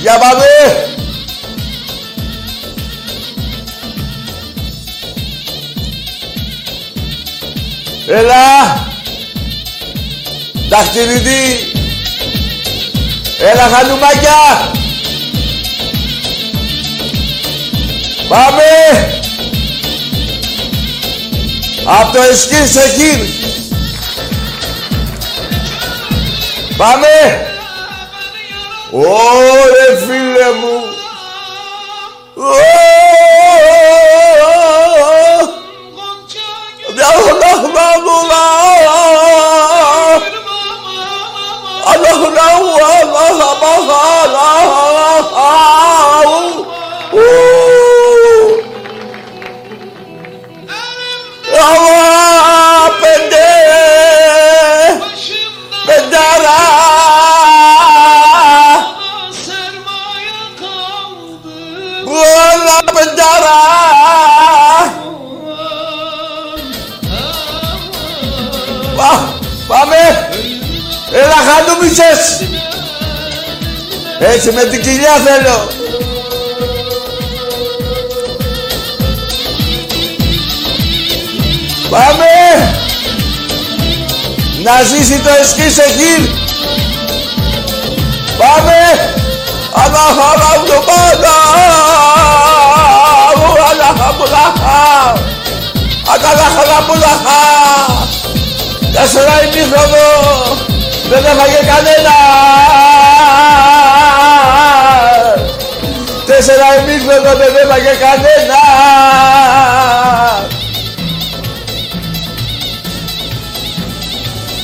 Για πάμε! Έλα! Δαχτυλίδι! Έλα χαλουμάκια! Πάμε! Απ' το εσκύρ σε κύρ! Πάμε! Ωρε φίλε μου! Έτσι με την κοιλιά θέλω. Πάμε! Να ζήσει το εσκί σε γύρ. Πάμε! Αναχαρά μου το πάντα. Αναχαμουλαχά. Αναχαμουλαχά. Τέσσερα ημίχρονο. Δεν έφαγε κανένα. Τέσσερα ημίχρονο δεν έφαγε κανένα.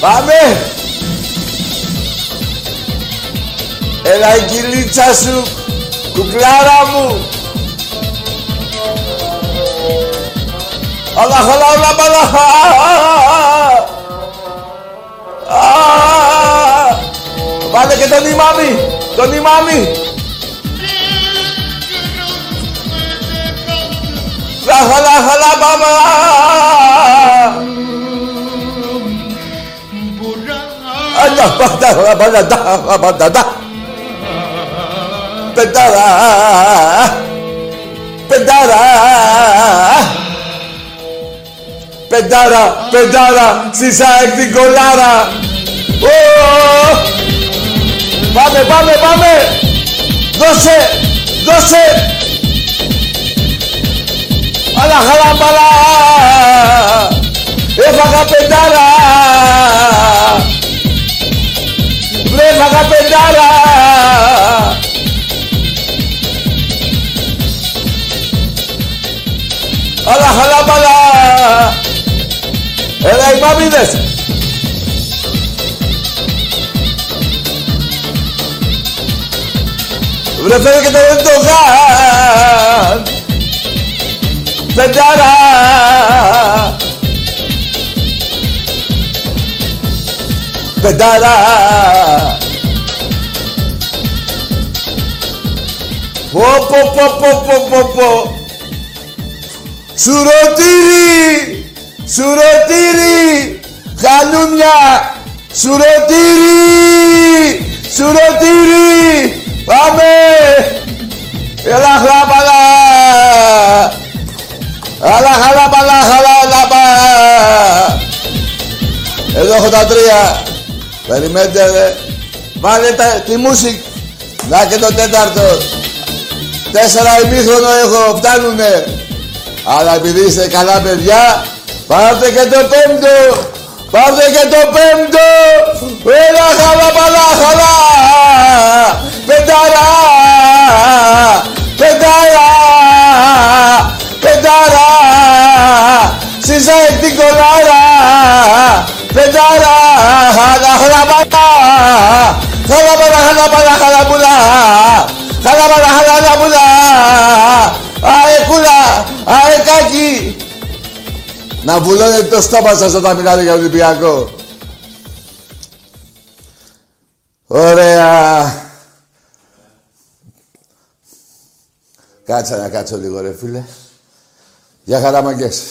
Πάμε! Έλα η κυλίτσα σου, κουκλάρα μου. Αλλά χαλά, όλα παλαχά. Πάμε και τον ημάμι, τον ημάμι. Λαχαλά, χαλά, πάμε. Παντά, παντά, παντά. Πεντάρα, πεντάρα, πεντάρα, πεντάρα, σισάεκ την κολάρα. Πάμε, πάμε, πάμε. Δώσε, δώσε. Αλλά χαλαπαλά. Έφαγα πεντάρα. Έφαγα πεντάρα. Άλλα χαλάμπαλα. Έλα οι μάμιδες. Βρε φέρε και το Ερντογάν. Πεντάρα. Πεντάρα. Πω. Σουρωτήρι, σουρωτήρι, χαλούμια, σουρωτήρι, σουρωτήρι, πάμε, έλα χλάπαλα, έλα χαλάπαλα, χαλάπα, εδώ έχω τα τρία, περιμένετε ρε, βάλε τη μουσική, να και το τέταρτο, τέσσερα ημίχρονο έχω, φτάνουνε. Αλλά επειδή είστε καλά παιδιά, πάρτε και το πέμπτο! Πάρτε και το πέμπτο! Έλα χαλά παλά χαλά! Πεντάρα! Πεντάρα! Πεντάρα! Σιζάεκ την κολάρα! Πεντάρα! Χαλά χαλά παλά! Χαλά παλά χαλά παλά χαλά πουλά! Χαλά παλά χαλά πουλά! Αε κούλα! Άε κάκι! Να βουλώνετε το στόμα σας όταν μιλάτε για Ολυμπιακό. Ωραία. Κάτσα να κάτσω λίγο ρε φίλε. Για χαρά μαγκές.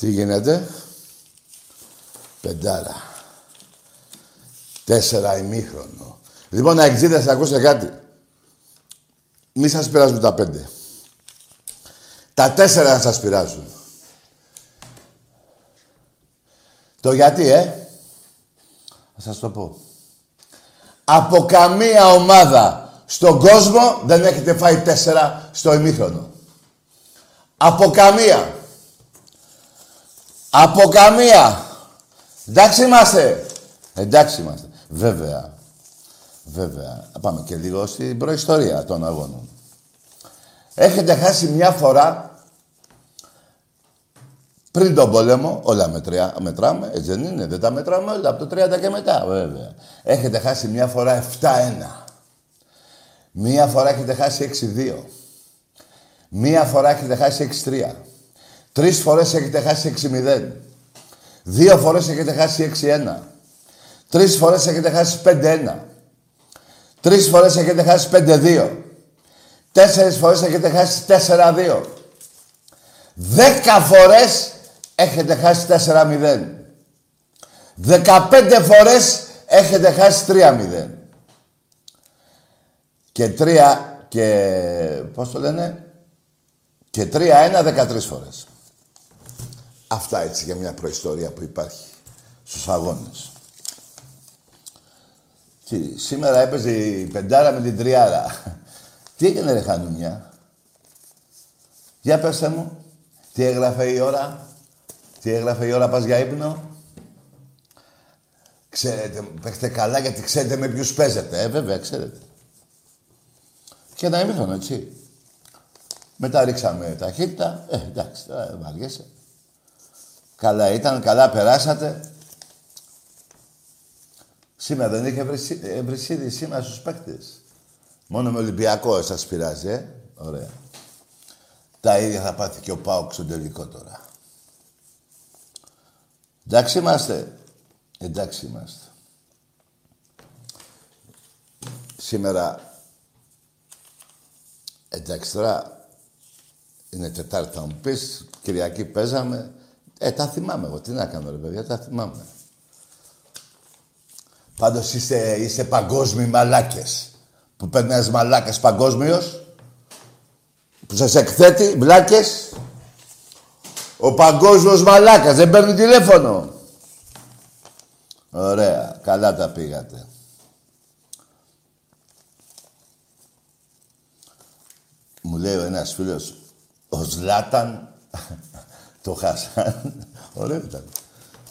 Τι γίνεται. Πεντάρα. 4 ημίχρονο. Λοιπόν, αεξίδες, θα ακούσετε κάτι. Μη σας πειράζουν τα 5. Τα 4 να σας πειράζουν. Το γιατί, θα σας το πω. Από καμία ομάδα στον κόσμο δεν έχετε φάει 4 στο ημίχρονο. Από καμία. Από καμία. Εντάξει είμαστε. Εντάξει είμαστε. Βέβαια. Βέβαια. Πάμε και λίγο στην προϊστορία των αγώνων. Έχετε χάσει μια φορά πριν τον πόλεμο, όλα μετράμε, έτσι δεν είναι, δεν τα μετράμε όλα, από το 30 και μετά, βέβαια. Έχετε χάσει μια φορά 7-1. Μια φορά έχετε χάσει 6-2. Μια φορά έχετε χάσει 6-3. 3 φορές έχετε χάσει 6-0. 2 φορές έχετε χάσει 6-1. 3 φορές έχετε χάσει 5-1. 3 φορές έχετε χάσει 5-2. 4 φορές έχετε χάσει 4-2. 10 φορές έχετε χάσει 4-0. 15 φορές έχετε χάσει 3-0. Και 3-1, 13 φορές. Αυτά έτσι για μια προϊστορία που υπάρχει στους αγώνες. Τι, σήμερα έπαιζε η πεντάρα με την τριάρα. Τι έγινε ρε Χανουνιά? Για πέστε μου. Τι έγραφε η ώρα, πας για ύπνο. Ξέρετε, παίχτε καλά γιατί ξέρετε με ποιους παίζετε. Βέβαια, ξέρετε. Και ένα ημίχρονο, έτσι. Μετά ρίξαμε ταχύτητα. Εντάξει, τώρα βαριέσαι. Καλά ήταν, καλά περάσατε. Σήμερα δεν είχε ευρυσίδι σήμερα στους παίκτες. Μόνο με Ολυμπιακό σας πειράζει, Ωραία. Τα ίδια θα πάθει και ο ΠΑΟΚ στον τελικό τώρα. Εντάξει είμαστε. Εντάξει είμαστε. Σήμερα... Εντάξει τώρα... Είναι Τετάρτη, θα μου πεις. Κυριακή παίζαμε. Τα θυμάμαι εγώ. Τι να κάνω ρε παιδιά, τα θυμάμαι. Πάντως είστε παγκόσμιοι μαλάκες. Που παίρνει ένας μαλάκας παγκόσμιος. Που σας εκθέτει, μπλάκες. Ο παγκόσμιος μαλάκας δεν παίρνει τηλέφωνο. Ωραία, καλά τα πήγατε. Μου λέει ένας φίλος, ο Ζλάταν, το Χασάν, ωραίο ήταν.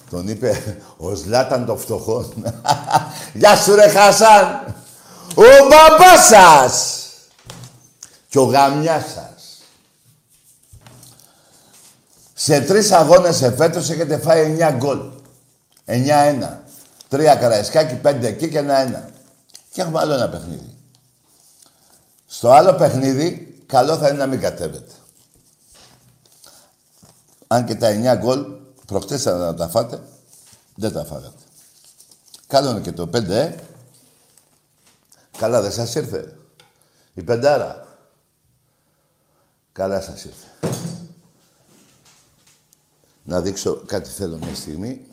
Τον είπε, ο Ζλάταν το φτωχόν. Γεια σου ρε Χασάν, ο μπαμπάς σας. Και ο γαμιάς σας. Σε 3 αγώνες εφέτος έχετε φάει 9 γκολ. 9-1. 3 Καραϊσκάκη, 5 εκεί και 1-1. Και έχουμε άλλο ένα παιχνίδι. Στο άλλο παιχνίδι, καλό θα είναι να μην κατέβετε. Αν και τα 9 γκολ προχτήσατε να τα φάτε, δεν τα φάγατε. Καλό είναι και το 5, Καλά δεν σας ήρθε. Η πεντάρα. Καλά σας ήρθε. Να δείξω κάτι θέλω μια στιγμή.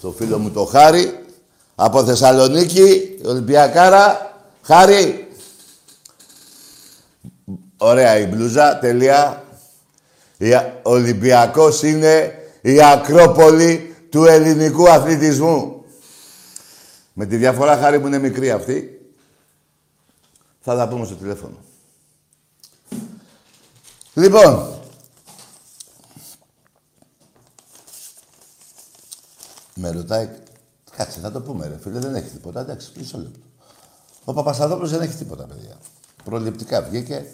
Το φίλο μου το Χάρη, από Θεσσαλονίκη, Ολυμπιακάρα. Χάρη! Ωραία η μπλούζα, τελεία. Ο Ολυμπιακός είναι η Ακρόπολη του ελληνικού αθλητισμού. Με τη διαφορά, Χάρη μου, είναι μικρή αυτή. Θα τα πούμε στο τηλέφωνο. Λοιπόν, με ρωτάει, κάτσε θα το πούμε ρε φίλε, δεν έχει τίποτα, εντάξει, μισό λεπτό. Ο Παπασταδόπουλος δεν έχει τίποτα παιδιά. Προληπτικά βγήκε,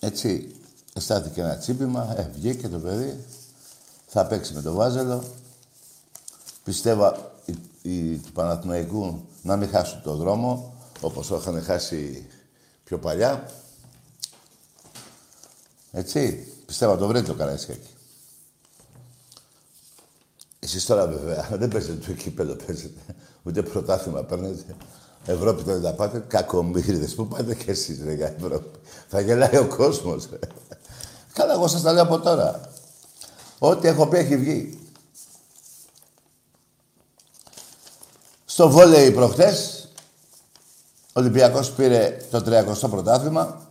έτσι, αισθάθηκε ένα τσίπημα, βγήκε το παιδί, θα παίξει με το Βάζελο. Πιστεύω οι του Παναθηναϊκού να μην χάσουν τον δρόμο, όπως το είχαν χάσει πιο παλιά. Έτσι, πιστεύω το βρείτε το Καραϊσκάκη. Εσείς τώρα βέβαια δεν παίζετε το κύπελλο, παίζετε. Ούτε πρωτάθλημα παίρνετε. Ευρώπη δεν τα πάτε. Κακομοίριδες που πάτε κι εσείς, ρε, για Ευρώπη. Θα γελάει ο κόσμος, ρε. Καλά, εγώ σας τα λέω από τώρα. Ό,τι έχω πει έχει βγει. Στο βόλεϊ προχτές, ο Ολυμπιακός πήρε το 30ο πρωτάθλημα.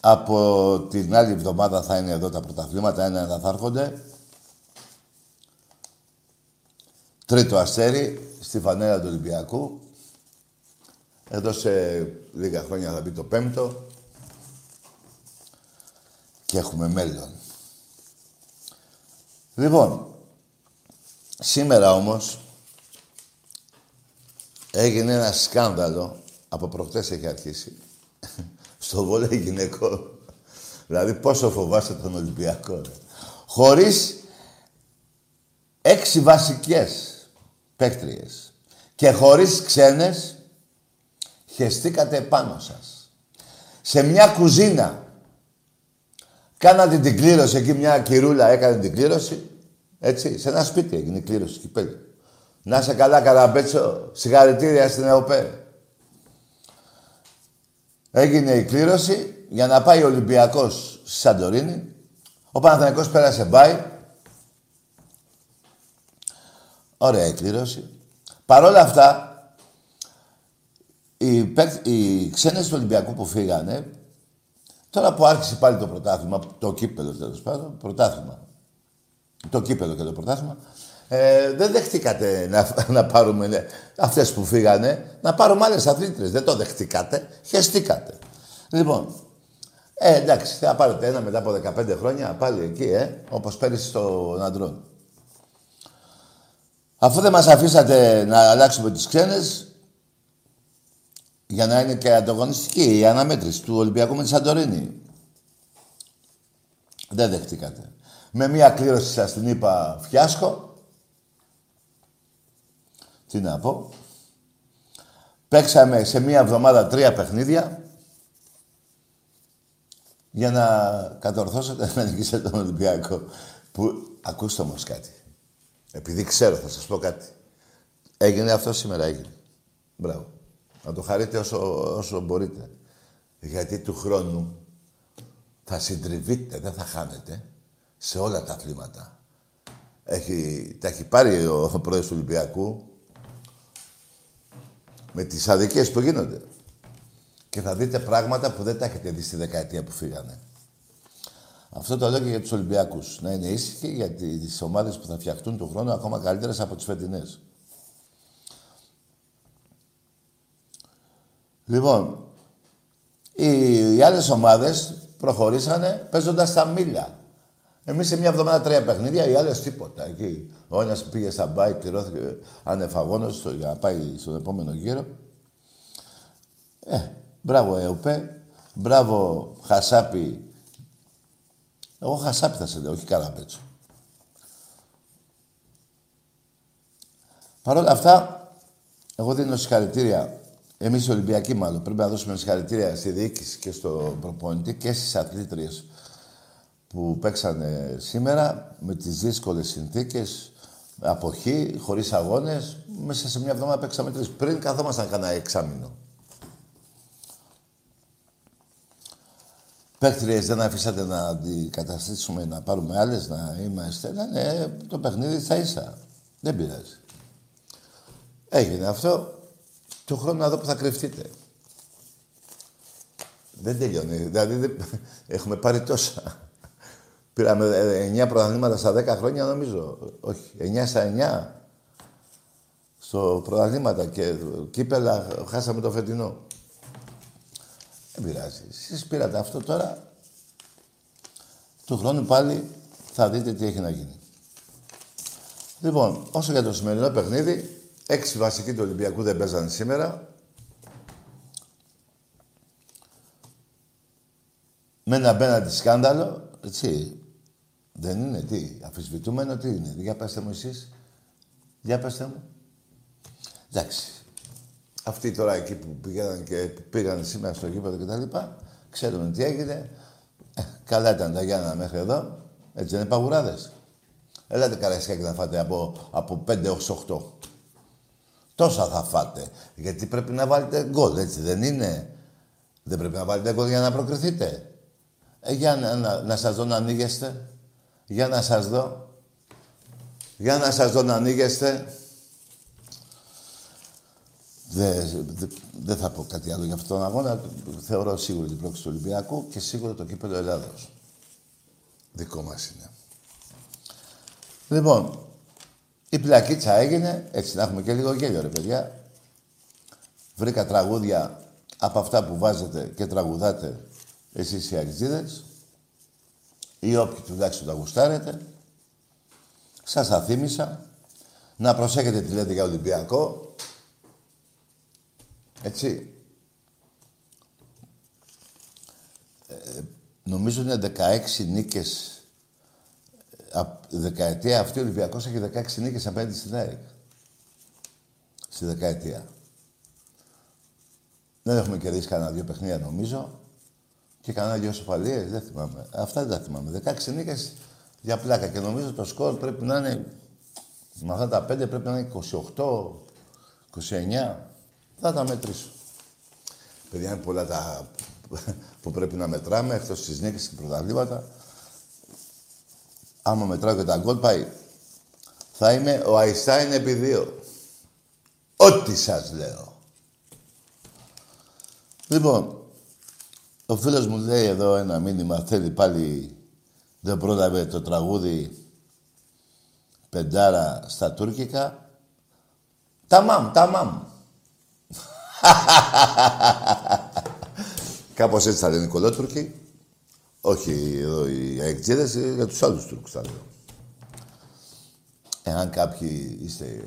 Από την άλλη εβδομάδα θα είναι εδώ τα πρωταθλήματα, ένα θα έρχονται. Τρίτο αστέρι στη φανέλα του Ολυμπιακού. Εδώ σε λίγα χρόνια θα μπει το πέμπτο. Και έχουμε μέλλον. Λοιπόν, σήμερα όμως έγινε ένα σκάνδαλο, από προχτές έχει αρχίσει, στο βόλεϊ γυναικών. Δηλαδή πόσο φοβάσαι τον Ολυμπιακό, ρε. Χωρίς 6 βασικές παίκτριες και χωρίς ξένες, χεστήκατε πάνω σας. Σε μια κουζίνα. Κάνατε την κλήρωση, εκεί μια κυρούλα έκανε την κλήρωση. Έτσι, σε ένα σπίτι έγινε η κλήρωση κυπέλλου. Να είσαι καλά, Καραμπέτσο, συγχαρητήρια στην ΕΟΠΕ. Έγινε η κλήρωση για να πάει ο Ολυμπιακός στη Σαντορίνη. Ο Παναθηναϊκός πέρασε μπάι. Ωραία η κλήρωση. Παρ' όλα αυτά, οι ξένες του Ολυμπιακού που φύγανε, τώρα που άρχισε πάλι το πρωτάθλημα, το κύπελλο τέλος πάντων, πρωτάθλημα, το κύπελλο και το πρωτάθλημα, δεν δεχτήκατε να πάρουμε αυτές που φύγανε, να πάρουμε άλλες αθλήτρες. Δεν το δεχτήκατε, χεστήκατε. Λοιπόν, εντάξει, θα πάρετε ένα μετά από 15 χρόνια, πάλι εκεί, όπως πέρυσι στον Αντρών. Αφού δεν μας αφήσατε να αλλάξουμε τις ξένες, για να είναι και ανταγωνιστική η αναμέτρηση του Ολυμπιακού με τη Σαντορίνη, δεν δεχτήκατε. Με μία κλήρωση σας την είπα φιάσκο. Τι να πω. Παίξαμε σε μία εβδομάδα 3 παιχνίδια για να κατορθώσετε να νικήσετε τον Ολυμπιακό. Που, ακούστε όμως κάτι. Επειδή ξέρω, θα σας πω κάτι. Έγινε αυτό σήμερα, έγινε. Μπράβο. Να το χαρείτε όσο μπορείτε. Γιατί του χρόνου θα συντριβείτε, δεν θα χάνετε σε όλα τα αθλήματα. Τα έχει πάρει ο πρόεδρος του Ολυμπιακού με τις αδικίες που γίνονται. Και θα δείτε πράγματα που δεν τα έχετε δει στη δεκαετία που φύγανε. Αυτό το λέω και για τους Ολυμπιακούς. Να είναι ήσυχοι για τις ομάδες που θα φτιαχτούν του χρόνου ακόμα καλύτερες από τις φετινές. Λοιπόν, οι άλλες ομάδες προχωρήσανε παίζοντας στα μίλια. Εμείς σε μια εβδομάδα 3 παιχνίδια, οι άλλες τίποτα. Εκεί ο ένας πήγε στα μπάι, κληρώθηκε ανεφαγόνος για να πάει στον επόμενο γύρο. Μπράβο ΕΟΠΕ, μπράβο Χασάπη. Εγώ Χασάπη θα σε λέω, όχι Καραμπέτσο. Παρ' όλα αυτά, εγώ δίνω συγχαρητήρια. Εμείς οι Ολυμπιακοί, μάλλον, πρέπει να δώσουμε συγχαρητήρια στη διοίκηση και στον προπονητή και στις αθλήτριες που παίξανε σήμερα με τις δύσκολες συνθήκες, αποχή, χωρίς αγώνες. Μέσα σε μια εβδομάδα παίξαμε 3. Πριν καθόμασταν κανένα εξάμηνο. Παίκτριες δεν αφήσατε να αντικαταστήσουμε, να πάρουμε άλλες, να είμαστε. Ναι, το παιχνίδι θα ίσα. Δεν πειράζει. Έγινε αυτό. Του χρόνου να δω που θα κρυφτείτε. Δεν τελειώνει. Δηλαδή, έχουμε πάρει τόσα. Πήραμε 9 πρωταθλήματα στα 10 χρόνια, νομίζω. Όχι, 9 στα 9. Στο πρωταθλήματα και κύπελλα χάσαμε το φετινό. Δεν πειράζει. Εσείς πήρατε αυτό τώρα. Του χρόνου πάλι θα δείτε τι έχει να γίνει. Λοιπόν, όσο για το σημερινό παιχνίδι, 6 βασικοί του Ολυμπιακού δεν παίζανε σήμερα. Με ένα απέναντι σκάνδαλο, έτσι. Δεν είναι, τι, αμφισβητούμενο, τι είναι. Για πέστε μου εσείς. Για πέστε μου. Εντάξει. Αυτοί τώρα εκεί που πήγαν και πήγαν σήμερα στο γήπεδο κτλ. Ξέρουν τι έγινε. Καλά ήταν τα Γιάννα μέχρι εδώ. Έτσι δεν είναι παγουράδες. Έλατε Καραϊσκάκη να φάτε από 5-8. Τόσα θα φάτε. Γιατί πρέπει να βάλετε γκολ, έτσι δεν είναι. Δεν πρέπει να βάλετε γκολ για να προκριθείτε. Για να σας δω να ανοίγεστε. Για να σας δω. Για να σας δω να ανοίγεστε. Δεν θα πω κάτι άλλο για αυτόν τον αγώνα. Θεωρώ σίγουρο την πρόκληση του Ολυμπιακού και σίγουρο το κύπελλο Ελλάδος. Δικό μας είναι. Λοιπόν, η πλακίτσα έγινε, έτσι να έχουμε και λίγο γέλιο ρε παιδιά. Βρήκα τραγούδια από αυτά που βάζετε και τραγουδάτε εσείς οι αγκζίδες. Ή όποιοι τουλάχιστον τα γουστάρετε. Σας τα θύμισα. Να προσέχετε τι λέτε για Ολυμπιακό. Έτσι. Νομίζω είναι 16 νίκες. Από τη δεκαετία αυτή ο Ολυμπιακός έχει 16 νίκες απέναντι στην ΑΕΚ. Στη δεκαετία. Δεν έχουμε κερδίσει κανένα δύο παιχνίδια νομίζω. Και κανένα δύο σοφαλίες, δεν θυμάμαι. Αυτά δεν τα θυμάμαι. 16 νίκες για πλάκα. Και νομίζω το σκορ πρέπει να είναι... Με αυτά τα 5 πρέπει να είναι 28, 29. Θα τα μετρήσω. Παιδιά, είναι πολλά τα που πρέπει να μετράμε, εκτός στις νίκες και πρωταθλήματα. Άμα μετράω και τα γκολ πάει. Θα είμαι ο Αϊστάιν επί 2. Ό,τι σας λέω. Λοιπόν, ο φίλος μου λέει εδώ ένα μήνυμα, θέλει πάλι... Δεν πρόλαβε το τραγούδι πεντάρα στα τουρκικά. Ταμάμ. Κάπως έτσι θα λένε οι κολότουρκοι. Όχι εδώ οι αεκτζίδες, για τους άλλους Τούρκους θα λέω. Εάν κάποιοι είστε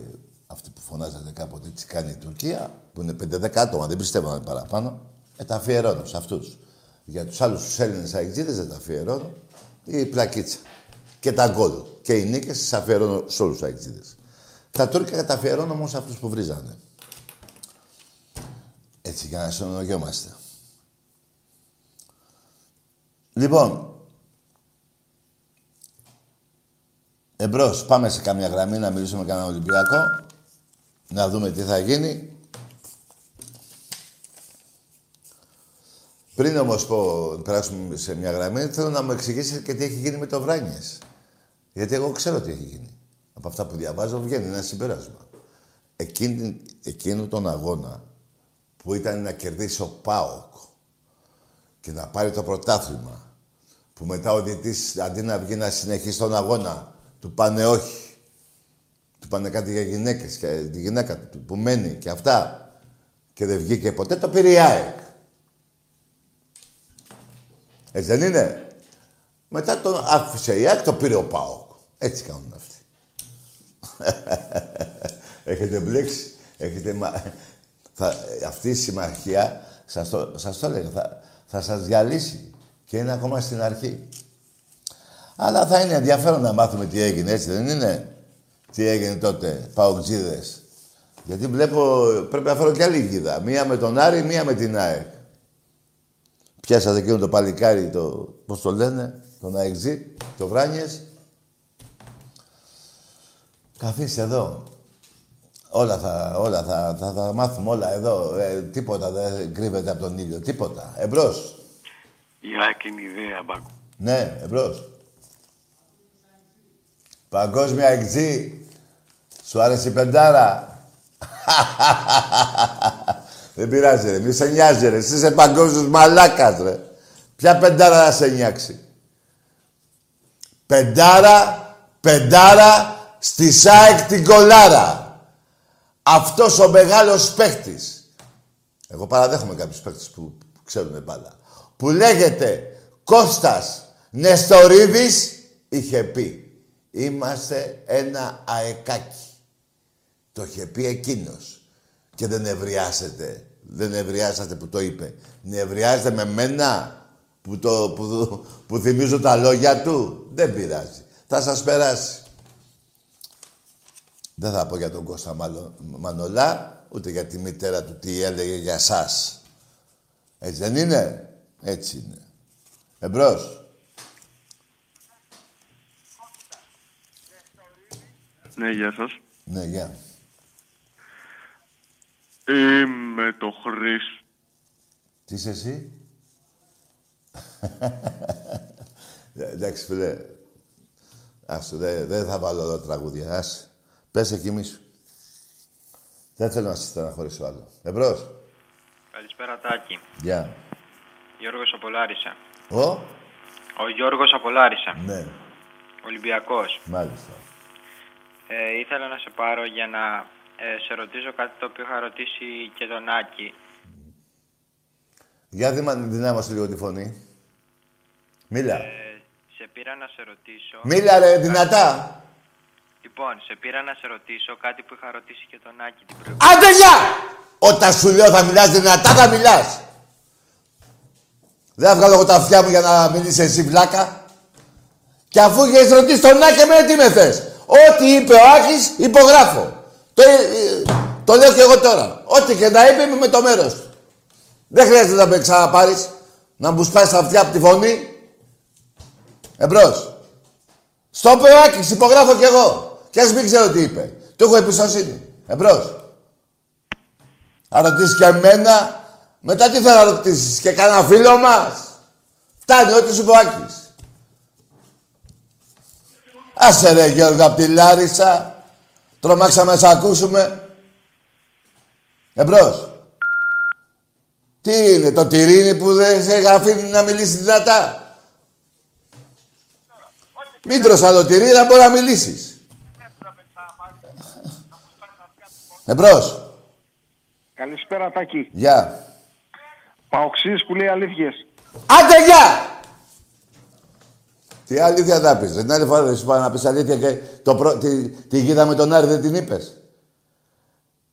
αυτοί που φωνάζατε κάποτε τι κάνει η Τουρκία, που είναι 5-10 άτομα, δεν πιστεύω να είναι παραπάνω, τα αφιερώνω σε αυτούς. Για τους άλλους τους Έλληνες αεκτζίδες δεν τα αφιερώνω. Η πλακίτσα και τα γκολ και οι νίκες τις αφιερώνω σε όλους τους αεκτζίδες. Τα Τούρκια τα αφιερώνω όμως σε αυτούς που βρίζανε. Έτσι για να συνολογιόμαστε. Λοιπόν, εμπρός, πάμε σε καμιά γραμμή να μιλήσουμε με κανένα Ολυμπιακό, να δούμε τι θα γίνει. Πριν όμως περάσουμε σε μια γραμμή, θέλω να μου εξηγήσει και τι έχει γίνει με το Βράνιες. Γιατί εγώ ξέρω τι έχει γίνει. Από αυτά που διαβάζω βγαίνει ένα συμπέρασμα. Εκείνο τον αγώνα που ήταν να κερδίσει ο ΠΑΟΚ και να πάρει το πρωτάθλημα, που μετά ο διαιτητής αντί να βγει να συνεχίσει τον αγώνα, του πάνε όχι. Του πάνε κάτι για γυναίκες και τη γυναίκα του που μένει και αυτά. Και δεν βγήκε ποτέ, το πήρε η ΑΕΚ. Έτσι δεν είναι. Μετά τον άφησε η ΑΕΚ, το πήρε ο ΠΑΟΚ. Έτσι κάνουν αυτοί. Έχετε μπλέξει, έχετε αυτή η συμμαχία, σας το έλεγα, θα σας διαλύσει και είναι ακόμα στην αρχή. Αλλά θα είναι ενδιαφέρον να μάθουμε τι έγινε, έτσι δεν είναι. Τι έγινε τότε, παοκτζίδες. Γιατί βλέπω, πρέπει να φέρω κι άλλη γίδα. Μία με τον Άρη, μία με την ΑΕΚ. Πιάσατε εκείνο το παλικάρι, πώς το λένε, τον ΑΕΚΖΙ, το Βράνιες. Καθίστε εδώ. Όλα θα μάθουμε, όλα εδώ. Τίποτα δεν κρύβεται από τον ήλιο, τίποτα. Εμπρός. Η άκρινη ιδέα, Μπάκου. Ναι, εμπρός. Παγκόσμια εκτζή. Σου άρεσε η πεντάρα. Δεν πειράζει ρε, μη σε νοιάζει ρε. Εσύ είσαι παγκόσμιος μαλάκας ρε. Ποια πεντάρα να σε νοιάξει. Πεντάρα στη ΣΑΕΚ την κολάρα. Αυτός ο μεγάλος παίχτης. Εγώ παραδέχομαι κάποιους παίχτες που ξέρουν μπάλα. Που λέγεται Κώστας Νεστορίδης είχε πει. Είμαστε ένα αεκάκι. Το είχε πει εκείνος. Και δεν ευριάσετε. Δεν ευριάσατε που το είπε. Νευριάζετε με μένα που θυμίζω τα λόγια του. Δεν πειράζει. Θα σας περάσει. Δεν θα πω για τον Κώστα Μανολά, ούτε για τη μητέρα του τι έλεγε για σας. Έτσι δεν είναι. Έτσι είναι. Εμπρός. Ναι, γεια σας. Ναι, γεια. Είμαι το Χρήστο. Τι είσαι εσύ? Εντάξει φίλε. Άστο, δεν θα βάλω εδώ τραγούδια. Πες εκεί μη σου. Δεν θέλω να σας στεναχωρήσω άλλο. Εμπρός. Καλησπέρα, Τάκη. Γεια. Γιώργος από Λάρισα. Ο Γιώργος από Λάρισα. Ναι. Ολυμπιακός. Μάλιστα. Ήθελα να σε πάρω για να σε ρωτήσω κάτι το οποίο είχα ρωτήσει και τον Άκη. Για δυνάμωσε λίγο τη φωνή. Μίλα. Σε πήρα να σε ρωτήσω... Μίλα ρε, δυνατά! Λοιπόν, σε πήρα να σε ρωτήσω κάτι που είχα ρωτήσει και τον Άκη την προηγούμενη... Άντε γεια! Όταν σου λέω θα μιλάς δυνατά, θα μιλάς! Δεν θα βγάλω εγώ τα αυτιά μου για να μιλήσεις εσύ βλάκα. Και αφού είχες ρωτήσει τον Άκη, εμένα τι με θες. Ό,τι είπε ο Άκης, υπογράφω. Το λέω και εγώ τώρα. Ό,τι και να είπε, είμαι με το μέρος του. Δεν χρειάζεται να με ξαναπάρεις, να μου σπάσεις τα αυτιά από τη φωνή. Εμπρός. Στο είπε ο Άκης, υπογράφω κι εγώ. Κι ας μην ξέρω τι είπε. Του έχω εμπιστοσύνη. Εμπρός. Αν ρωτήσεις και εμένα, μετά τι θα ρωτήσεις και κανένα φίλο μας. Φτάνει ό,τι σου είπε ο Άκης. Άσε ρε Γιώργο απ' τη Λάρισα. Τρομάξαμε να σ' ακούσουμε. Εμπρός. Τι είναι το τυρίνι που δεν σε αφήνει να μιλήσει δυνατά. Μην τρως άλλο τυρί, να μπορεί να μιλήσεις. Εμπρός. Καλησπέρα, Τάκη. Γεια. Παοξής που λέει αλήθειες. Άντε, γεια! Τι αλήθεια θα πεις. Την άλλη φορά δεν σου είπα να πεις αλήθεια και τη γίδα με τον Άρη δεν την είπες.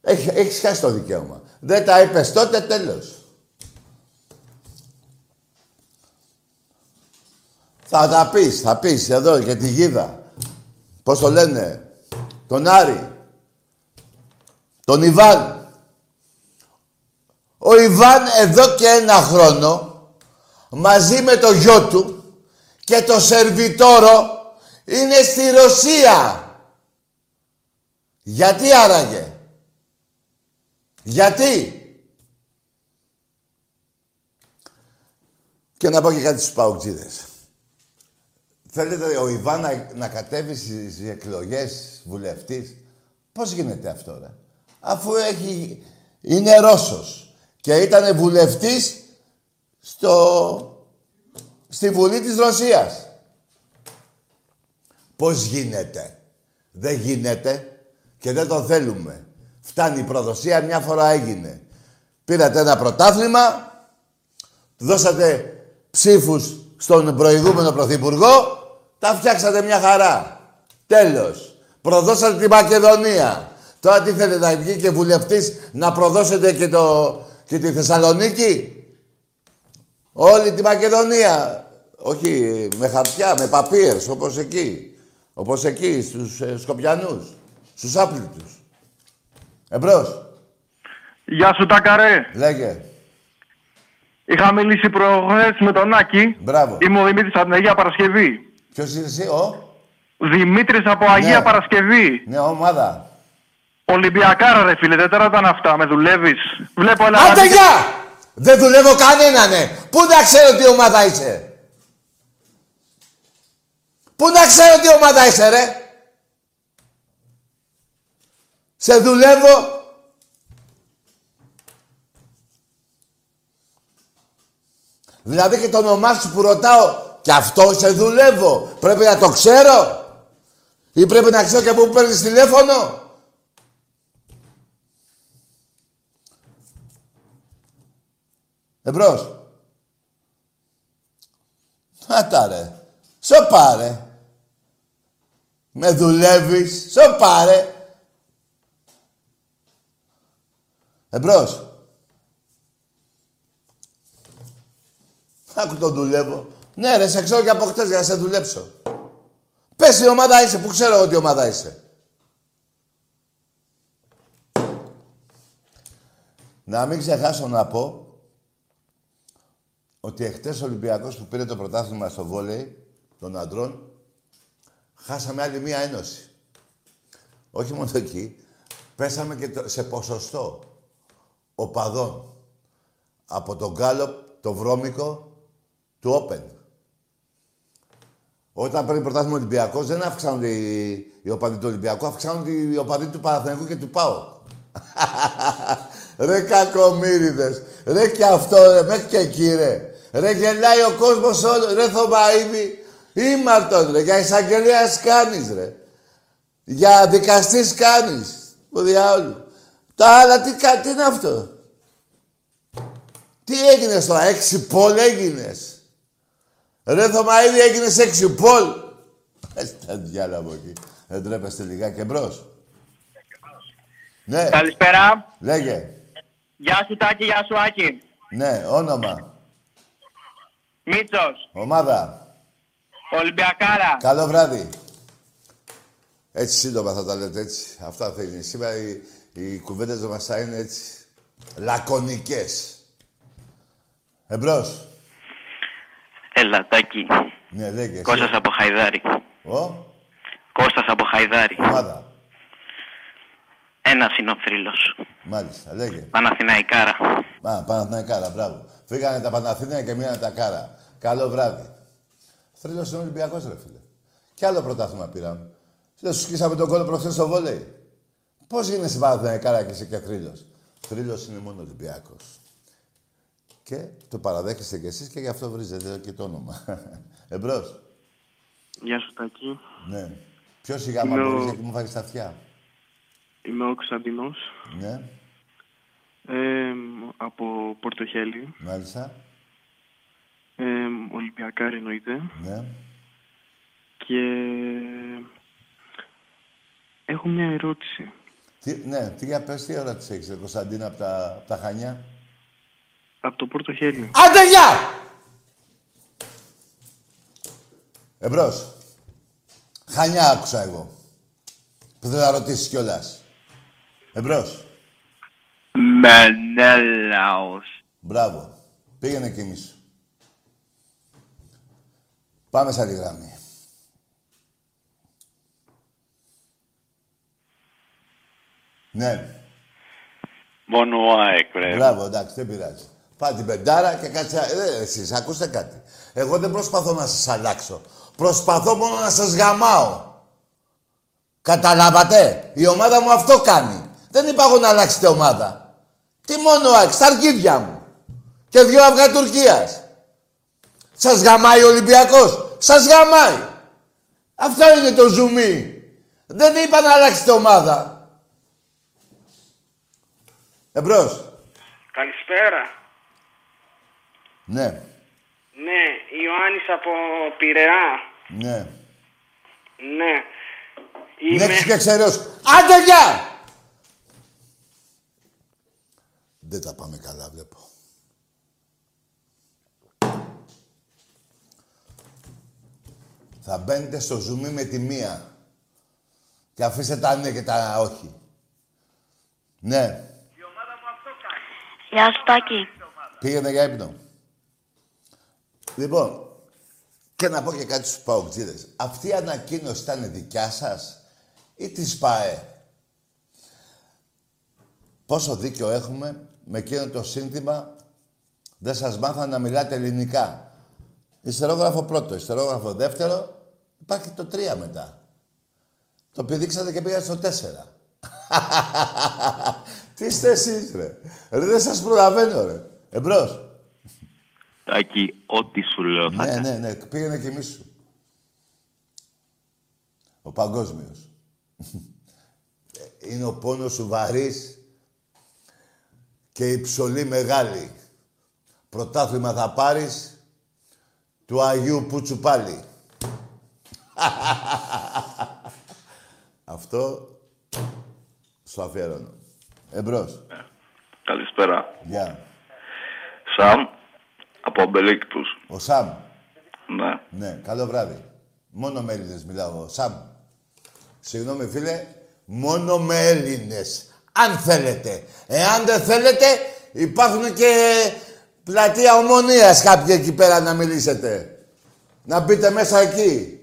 Έχεις χάσει το δικαίωμα. Δεν τα είπες τότε, τέλος. Θα τα πεις, θα πεις εδώ για τη γίδα. Πώς το λένε, τον Άρη, τον Ιβάν. Ο Ιβάν εδώ και ένα χρόνο, μαζί με το γιο του και το σερβιτόρο, είναι στη Ρωσία. Γιατί άραγε, γιατί. Και να πω και κάτι στους παοκτζίδες. Θέλετε ο Ιβάν να κατέβει στις εκλογές βουλευτής. Πώς γίνεται αυτό, ρε. Αφού είναι Ρώσος και ήταν βουλευτής στη Βουλή της Ρωσίας. Πώς γίνεται. Δεν γίνεται και δεν το θέλουμε. Φτάνει η προδοσία, μια φορά έγινε. Πήρατε ένα πρωτάθλημα, δώσατε ψήφους στον προηγούμενο πρωθυπουργό, τα φτιάξατε μια χαρά. Τέλος. Προδώσατε τη Μακεδονία. Τώρα τι θέλετε, να βγει και βουλευτής να προδώσετε και τη Θεσσαλονίκη. Όλη τη Μακεδονία. Όχι με χαρτιά, με παπίερς, όπως εκεί. Όπως εκεί, στους Σκοπιανούς. Στους άπλητους. Εμπρός. Γεια σου Τάκαρε. Λέγε. Είχα μιλήσει προχθές με τον Άκη. Μπράβο. Είμαι ο Δημήτρης από την Αγία Παρασκευή. Ποιος είσαι εσύ, Δημήτρης από Αγία Παρασκευή. Ναι, ομάδα. Ολυμπιακάρα ρε φίλε, δεν ήταν αυτά, με δουλεύεις. Βλέπω ένα... Άντε γεια! Δεν δουλεύω κανέναν, Πού να ξέρω τι ομάδα είσαι. Πού να ξέρω τι ομάδα είσαι, ρε. Σε δουλεύω. Δηλαδή και το όνομά σου που ρωτάω, κι αυτό σε δουλεύω. Πρέπει να το ξέρω. Ή πρέπει να ξέρω και από πού παίρνεις τηλέφωνο. Εμπρός. Άτα ρε. Σοπά ρε. Με δουλεύεις. Σοπά ρε. Εμπρός. Άκου τον δουλεύω. Ναι ρε, σε ξέρω και από χτες για να σε δουλέψω. Πες η ομάδα είσαι, που ξέρω ότι ομάδα είσαι. Να μην ξεχάσω να πω ότι εχτες ο Ολυμπιακός που πήρε το πρωτάθλημα στο βόλεϊ των αντρών, χάσαμε άλλη μία ένωση. Όχι μόνο εκεί, πέσαμε και σε ποσοστό οπαδών από τον Γκάλοπ, το βρώμικο, του Όπεν. Όταν παίρνει πρωτάθλημα Ολυμπιακός, δεν αυξάνονται οι οπαδοί του Ολυμπιακού, αυξάνονται οι οπαδοί του Παναθηναϊκού και του ΠΑΟΚ. Ρε κακομύριδες. Ρε και αυτό ρε, μέχρι και εκεί ρε. Ρε γελάει ο κόσμος όλο, ρε Θωμαίδη. Ήμαρτον ρε, για εισαγγελίας κάνεις ρε. Για δικαστής κάνεις. Του διάολου. Τα άλλα τι είναι αυτό. Τι έγινες τώρα, 6 πολ έγινες. Ρε Θωμαίδη έγινες 6 πολ. Πες τα διάλα από εκεί. Δεν τρέπεστε λιγάκι εμπρός. Ναι. Καλησπέρα. Λέγε. Γεια σου Τάκη, γεια σου Άκη. Ναι, όνομα. Μίτσος. Ομάδα. Ολυμπιακάρα. Καλό βράδυ. Έτσι σύντομα θα τα λέτε έτσι. Αυτά θέλει. Σήμερα οι κουβέντες μας θα είναι έτσι. Λακωνικές. Εμπρός. Έλα Τάκη. Ναι, λέγε. Κώστας από Χαϊδάρη. Κώστας από Χαϊδάρη. Ομάδα. Ένας είναι ο θρύλος. Μάλιστα, λέγε. Παναθηναϊκάρα. Παναθηναϊκάρα, μπράβο. Φύγανε τα Παναθηναϊκά και μείνανε τα κάρα. Καλό βράδυ. Θρύλος είναι Ολυμπιακός, ρε φίλε. Κι άλλο πρωτάθλημα πήραμε. Δεν σου σκίσαμε τον κόλλο προχθές στο βόλεϊ. Πώς γίνεσαι Παναθηναϊκάρα και είσαι και θρύλος. Θρύλος είναι μόνο Ολυμπιακός. Και το παραδέχεστε κι εσείς και γι' αυτό βρίζετε και το όνομα. Εμπρός. Γεια σου Τάκη. Ναι. Ποιος η γάμα μπορείς και μου φάγεις τα αυτιά. Είμαι ο Κωνσταντινός. Ναι. Από Πορτοχέλη. Μάλιστα. Ολυμπιακά εννοείται. Ναι. Και έχω μια ερώτηση. Τι για πες, τι ερώτηση έχεις, Κωνσταντίνα, από τα Χανιά. Από το Πορτοχέλη. Άντε, γεια! Εμπρός. Χανιά άκουσα εγώ. Που θέλω να ρωτήσεις κιόλας. Εμπρός. Μενέλαος. Μπράβο. Πήγαινε κι εμείς. Πάμε σε άλλη γραμμή. Ναι. Μόνο ΑΕΚ, ρε. Μπράβο, εντάξει, δεν πειράζει. Πάει την πεντάρα και κάτσε... εσείς, ακούστε κάτι. Εγώ δεν προσπαθώ να σας αλλάξω. Προσπαθώ μόνο να σας γαμάω. Καταλάβατε. Η ομάδα μου αυτό κάνει. Δεν είπα εγώ να αλλάξετε ομάδα. Τι μόνο ΑΕΚ, στα αρχίδια μου. Και 2 αυγά Τουρκίας. Σας γαμάει ο Ολυμπιακός. Σας γαμάει. Αυτό είναι το ζουμί. Δεν είπα να αλλάξετε ομάδα. Εμπρός. Καλησπέρα. Ναι. Ναι, Ιωάννης από Πειραιά. Ναι. Ναι. Είμαι... Νέξεις και ξερός. Άντε, γεια! Δεν τα πάμε καλά, βλέπω. Θα μπαίνετε στο ζουμί με τη μία. Και αφήστε τα ναι και τα όχι. Ναι. Γεια σου, Τάκη. Πήγαινε για ύπνο. Λοιπόν, και να πω και κάτι στους παοκτζίδες. Αυτή η ανακοίνωση ήταν δικιά σας ή της ΠΑΕ. Πόσο δίκιο έχουμε με εκείνο το σύνθημα δεν σας μάθανε να μιλάτε ελληνικά. Ιστερόγραφο πρώτο, ιστερόγραφο δεύτερο, υπάρχει το 3 μετά. Το πηδήξατε και πήγατε στο 4. Τι είστε εσείς, ρε. Δεν σας προλαβαίνω, ρε. Εμπρός. Τάκη, ό,τι σου λέω. Ναι. Πήγαινε κι εμείς σου. Ο παγκόσμιος. Είναι ο πόνος σου βαρύς και η ψωλή μεγάλη. Πρωτάθλημα θα πάρεις του Αγίου Πούτσου πάλι. Αυτό σου αφιερώνω. Εμπρός. Καλησπέρα. Γεια. Σαμ. Από Αμπελίκτους. Ο Σαμ. Ναι. Ναι, καλό βράδυ. Μόνο με Έλληνες μιλάω, ο Σαμ. Συγγνώμη φίλε, μόνο με Έλληνες. Αν θέλετε. Εάν δεν θέλετε, υπάρχουν και πλατεία Ομονίας κάποιοι εκεί πέρα να μιλήσετε. Να μπείτε μέσα εκεί.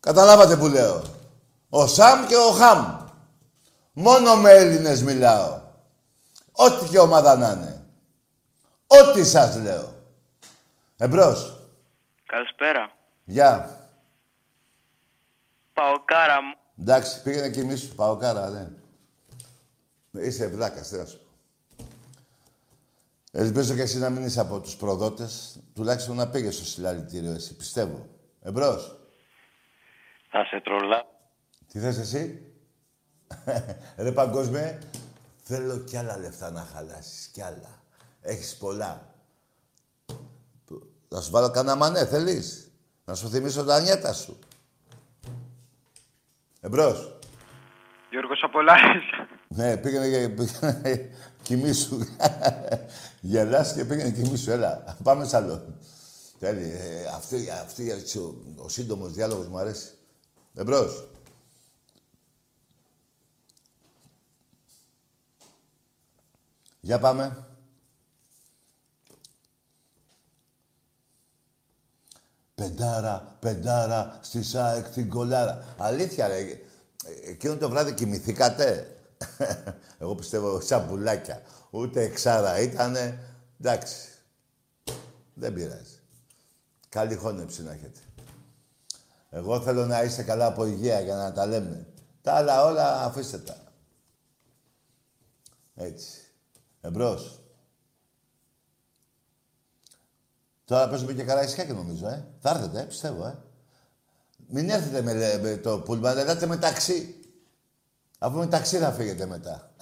Καταλάβατε που λέω. Ο Σαμ και ο Χαμ. Μόνο με Έλληνες μιλάω. Ό,τι και ομάδα να είναι. Ό,τι σας λέω. Εμπρός. Καλησπέρα. Γεια. Παοκάρα μου. Εντάξει, πήγαινε κι εμείς σου. Παοκάρα, ναι. Είσαι βλάκας, τι να σου πω. Ελπίζω και εσύ να μην είσαι από τους προδότες. Τουλάχιστον να πήγες στο συλλαλητήριο εσύ, πιστεύω. Εμπρός. Θα σε τρολά. Τι θες εσύ. Ρε Παγκόσμιε, θέλω κι άλλα λεφτά να χαλάσεις. Κι άλλα. Έχεις πολλά. Θα σου βάλω κανένα μανέ, θέλεις. Να σου θυμίσω τα νιάτα σου. Εμπρός. Γιώργος Απολάρης. Ναι, πήγαινε κοιμήσου. Γελάς και πήγαινε κοιμήσου. Έλα, πάμε σαλόν. Τέλει, αυτή ο σύντομος διάλογος μου αρέσει. Εμπρός. Για πάμε. Πεντάρα, πεντάρα, στη ΣΑΕΚ την κολάρα. Αλήθεια, ρε. Εκείνο το βράδυ κοιμηθήκατε. Εγώ πιστεύω σαμπουλάκια. Ούτε εξάρα ήτανε. Εντάξει. Δεν πειράζει. Καλή χώνεψη να έχετε. Εγώ θέλω να είστε καλά από υγεία για να τα λέμε. Τα άλλα όλα αφήστε τα. Έτσι. Εμπρός. Τώρα παίζουμε και Καραϊσκάκη νομίζω, Θα έρθετε, πιστεύω, Μην έρθετε με το πουλμαν, ελάτε με ταξί. Αφού με ταξί θα φύγετε μετά.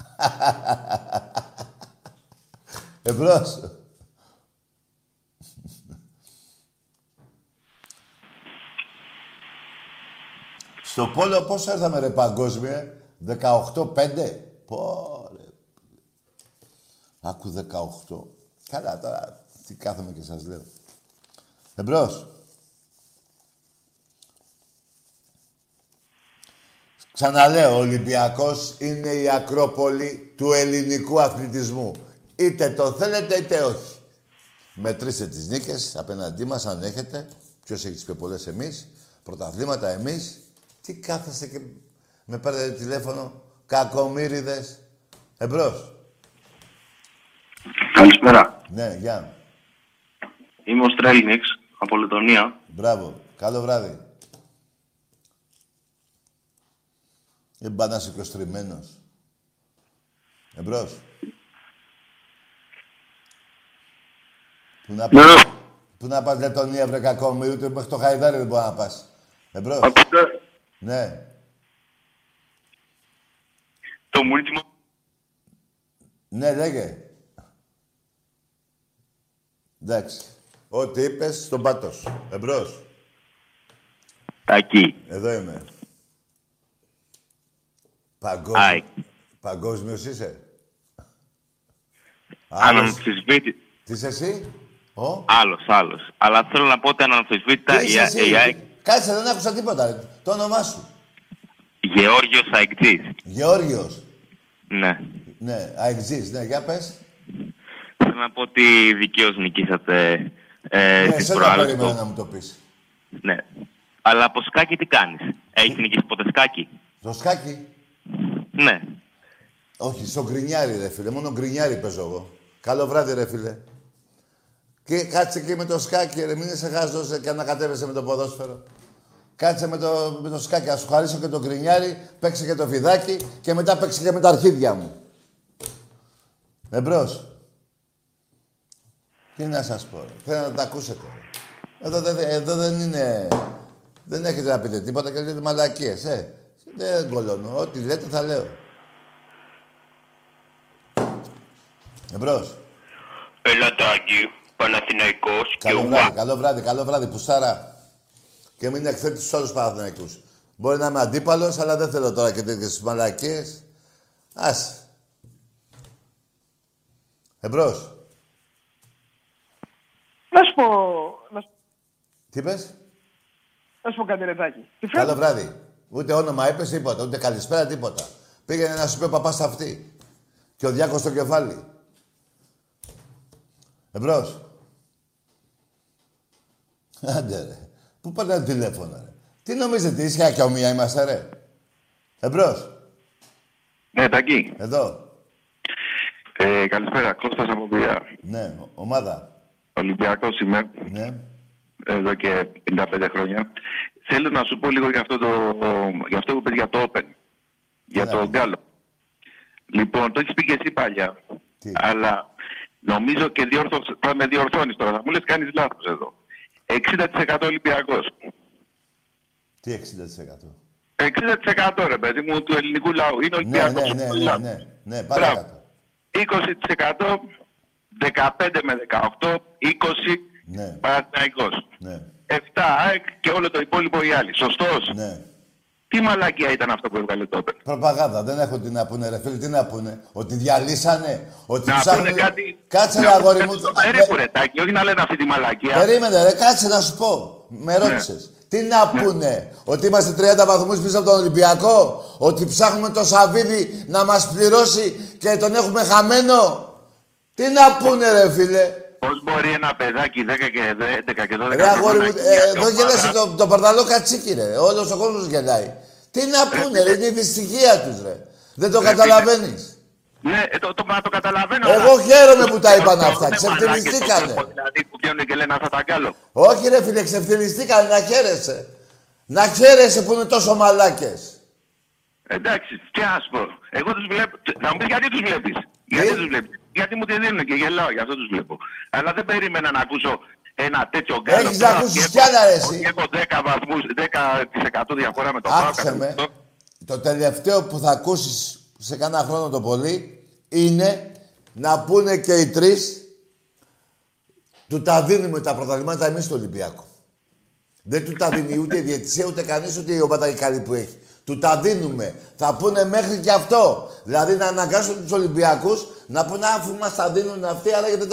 Εμπρός. Στο πόλο πόσο έρθαμε, ρε Παγκόσμιε, 18-5. Πω, ρε. Άκου 18. Καλά, τώρα τι κάθομαι και σας λέω. Εμπρός. Ξαναλέω, ο Ολυμπιακός είναι η Ακρόπολη του ελληνικού αθλητισμού. Είτε το θέλετε, είτε όχι. Μετρήστε τις νίκες απέναντί μας, αν έχετε. Ποιος έχει τις πιο πολλές, εμείς. Πρωταθλήματα, εμείς. Τι κάθεστε και με παίρνετε τηλέφωνο, κακομύριδες. Εμπρός. Καλησπέρα. Ναι, γεια. Είμαι ο Στρέλνιξ, από Λετωνία. Μπράβο. Καλό βράδυ. Δεν πάει να είσαι κοστριμμένος. Εμπρός. Πού να πας, Λετωνία, βρε κακόμη, ούτε μέχρι το Χαϊδάρι δεν μπορεί να πας. Εμπρός. Ναι. Το μούρτιμο. Ναι, λέγε. Εντάξει. Ό,τι είπες, στον πάτο σου. Εμπρός. Τακί. Εδώ είμαι. Παγκόσμιος είσαι. Αναμφισβήτητα. Τι είσαι εσύ. Άλλος. Αλλά θέλω να πω ότι αναμφισβήτητα η ΑΕΚ. Κάτσε, δεν άκουσα τίποτα. Το όνομά σου. Γεώργιος Αεκτζής. Γεώργιος. Ναι. Ναι, Αεκτζής. Ναι, για πες. Θέλω να πω ότι δικαίως νικήσατε την προάλληση. Ναι, να μου το πεις. Ναι. Αλλά από σκάκι τι κάνεις. Έχεις νικήσει ποτέ σκάκι. Το σκάκι. Ναι. Όχι, στο γκρινιάρι, ρε φίλε. Μόνο γκρινιάρι παίζω εγώ. Καλό βράδυ, ρε φίλε. Και κάτσε εκεί με το σκάκι, ρε. Μην είσαι χάζος και ανακατεύεσαι με το ποδόσφαιρο. Κάτσε με το σκάκι. Ας σου χαρίσω και το γκρινιάρι, παίξε και το φιδάκι και μετά παίξε και με τα αρχίδια μου. Εμπρός. Τι να σας πω, ρε. Θέλω να τα ακούσετε. Εδώ δεν είναι... Δεν έχετε να πείτε τίποτα και λέτε μαλακίες, Δεν κολώνω. Ό,τι λέτε θα λέω. Εμπρός. Έλα Τάκη, Παναθηναϊκός και ο Γουά. Καλό βράδυ, πουστάρα. Και μην εκθέτεις τους άλλους Παναθηναϊκούς. Μπορεί να είμαι αντίπαλος, αλλά δεν θέλω τώρα και τέτοιες μαλακίες. Ας. Εμπρός. Να σου πω... Τι είπες? Να σου πω κάτι, ρε Τάκη. Καλό βράδυ. Ούτε όνομα είπες τίποτα, ούτε καλησπέρα τίποτα. Πήγαινε να σου πει ο παπάς στα αυτή. Και ο Διάκος στο κεφάλι. Εμπρός. Άντε ρε. Πού πατάνε τηλέφωνα ρε. Τι νομίζετε, ίσια και ομοία είμαστε ρε. Εμπρός. Ναι, Ταγκή. Εδώ. Καλησπέρα, Κώστας από Πειραιά. Ναι, ομάδα. Ολυμπιακός είμαι. Ναι. Εδώ και 55 χρόνια. Θέλω να σου πω λίγο για αυτό που είπες για το Open. Για το Γκάλο. Λοιπόν, το έχεις πει και εσύ παλιά. Τι? Αλλά νομίζω και θα με διορθώνεις τώρα. Θα μου λες κάνεις λάθος εδώ. 60% Ολυμπιακός. Τι 60%? 60% ρε παιδί μου του ελληνικού λαού. Είναι Ολυμπιακός. Ναι, ναι, ναι, ναι, ναι. Ναι, πάρα κάτω. 20%, 15 με 18, 20 ναι. Παναθηναϊκός. Ναι. 7 ΑΕΚ και όλο το υπόλοιπο οι άλλοι. Σωστός. Ναι. Τι μαλακία ήταν αυτό που έβγαλε τότε. Προπαγάνδα, δεν έχω τι να πούνε, ρε φίλε, τι να πούνε. Ότι διαλύσανε, ότι ψάχνουν. Κάτι... Κάτσε να αγόρι μου. Περίπου ρε Τάκη, όχι να λένε αυτή τη μαλακία. Περίμενε, ρε, κάτσε να σου πω. Με ρώτησες. Ναι. Τι να πούνε, ναι. Ότι είμαστε 30 βαθμούς πίσω από τον Ολυμπιακό, ότι ψάχνουμε τον Σαββίδη να μας πληρώσει και τον έχουμε χαμένο. Τι να πούνε, ρε φίλε. Πώς μπορεί ένα παιδάκι 10 και 11 και 12 χρόνια. Εδώ γελάσει το παρταλό κατσίκι, ρε. Όλος ο κόσμος γελάει. Τι να πούνε, ρε. Είναι η δυστυχία τους, ρε. Δεν το καταλαβαίνεις. Ναι, το καταλαβαίνω. Εγώ χαίρομαι που τα είπαν αυτά. Ξεφτυλιστήκανε. Δηλαδή που πιάνουν και λένε αυτά τα κάνω. Όχι, ρε φίλε, ξεφτυλιστήκανε. Να χαίρεσαι. Να χαίρεσαι που είναι τόσο μαλάκες. Εντάξει, τι άσπρο. Εγώ τους βλέπω. Θα μου πεις γιατί τους βλέπεις. Γιατί τους βλέπεις. Γιατί μου τη δίνουν και γελάω, γι' αυτό τους βλέπω. Αλλά δεν περίμενα να ακούσω ένα τέτοιο γκάλο. Έχεις να ακούσεις κι άλλα, ρε εσύ. Έχω 10 βαθμούς, 10% διαφορά με το Πάο. Άκουσε με, το τελευταίο που θα ακούσεις σε κάνα χρόνο το πολύ είναι να πούνε και οι τρεις του τα δίνουμε τα πρωταθλήματα εμείς στο Ολυμπιακό. Δεν του τα δίνει ούτε η διαιτησία, ούτε κανείς, ούτε η ομάδα η καλή που έχει. Του τα δίνουμε. Θα πούνε μέχρι και αυτό. Δηλαδή να αναγκάσουν τους Ολυμπιακούς να πούνε αφού μας τα δίνουν αυτοί, αλλά γιατί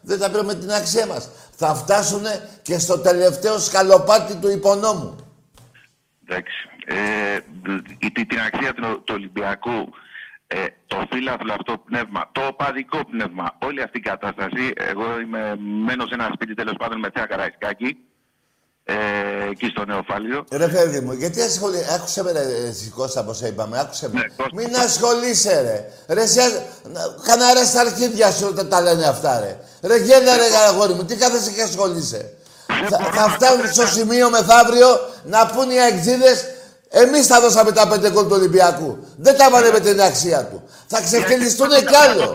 δεν τα πήραμε την αξία μας. Θα φτάσουν και στο τελευταίο σκαλοπάτι του υπονόμου. Εντάξει. Την αξία του Ολυμπιακού, το φίλαθλο αυτό πνεύμα, το οπαδικό πνεύμα, όλη αυτή η κατάσταση. Εγώ μένω σε ένα σπίτι τέλος πάντων με Θέα Καραϊσκάκη. Εκεί στο Νεοφάλιο. Ρε παιδί μου, γιατί ασχολείσαι. Άκουσε με, εσύ Κώστα, όπως είπαμε. Άκουσε με. Ναι, μην ασχολείσαι, ρε. Ρε εσύ, κάνα ρε στα αρχίδια σου όταν τα λένε αυτά, ρε. Ρε γέλα, ρε αγόρι μου, τι κάθεσαι και ασχολείσαι. Θα φτάνουν στο σημείο μεθαύριο να πούν οι αεξίδες, εμείς θα δώσαμε τα 5 γκολ του Ολυμπιακού. Δεν τα βάλε με την αξία του. Θα ξεφτυλιστούν κι άλλο.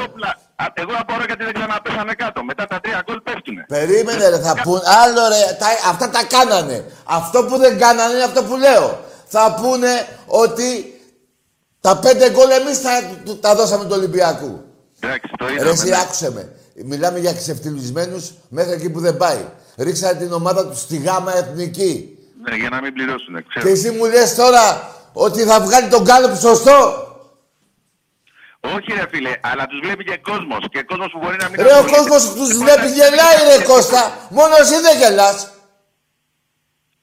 Εγώ απορώ γιατί δεν ξαναπέσανε κάτω. Μετά τα 3 γκολ πέφτουνε. Περίμενε ρε, θα πούνε. Άλλο ρε, αυτά τα κάνανε. Αυτό που δεν κάνανε είναι αυτό που λέω. Θα πούνε ότι τα 5 γκολ εμείς τα δώσαμε του Ολυμπιακού. Εντάξει, το είδαμε. Ρε εσύ άκουσε με. Μιλάμε για ξεφτυλισμένους μέχρι εκεί που δεν πάει. Ρίξανε την ομάδα του στη γάμα εθνική. Ναι, για να μην πληρώσουνε, ξέρω. Και εσύ μου λες τώρα ότι θα βγάλει τον γκάλωπ σωστό. Όχι ρε φίλε, αλλά τους βλέπει και κόσμος. Και κόσμος που μπορεί να μην... Ρε ο κόσμος που τους βλέπει γελάει ρε Κώστα. Μόνο εσύ δεν γελάς.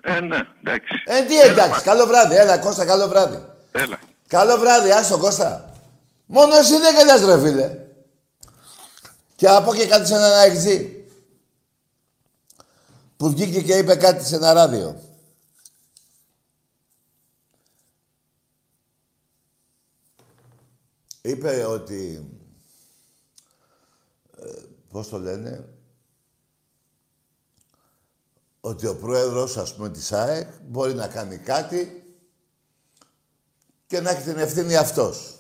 Ναι, εντάξει. Τι εντάξει, καλό βράδυ. Έλα Κώστα, καλό βράδυ. Έλα. Καλό βράδυ, άστο Κώστα. Μόνο εσύ δεν γελάς ρε φίλε. Και να πω και κάτι σε έναν αεξί. Που βγήκε και είπε κάτι σε ένα ράδιο. Είπε ότι, πώς το λένε, ότι ο πρόεδρος, ας πούμε, της ΑΕΚ μπορεί να κάνει κάτι και να έχει την ευθύνη αυτός.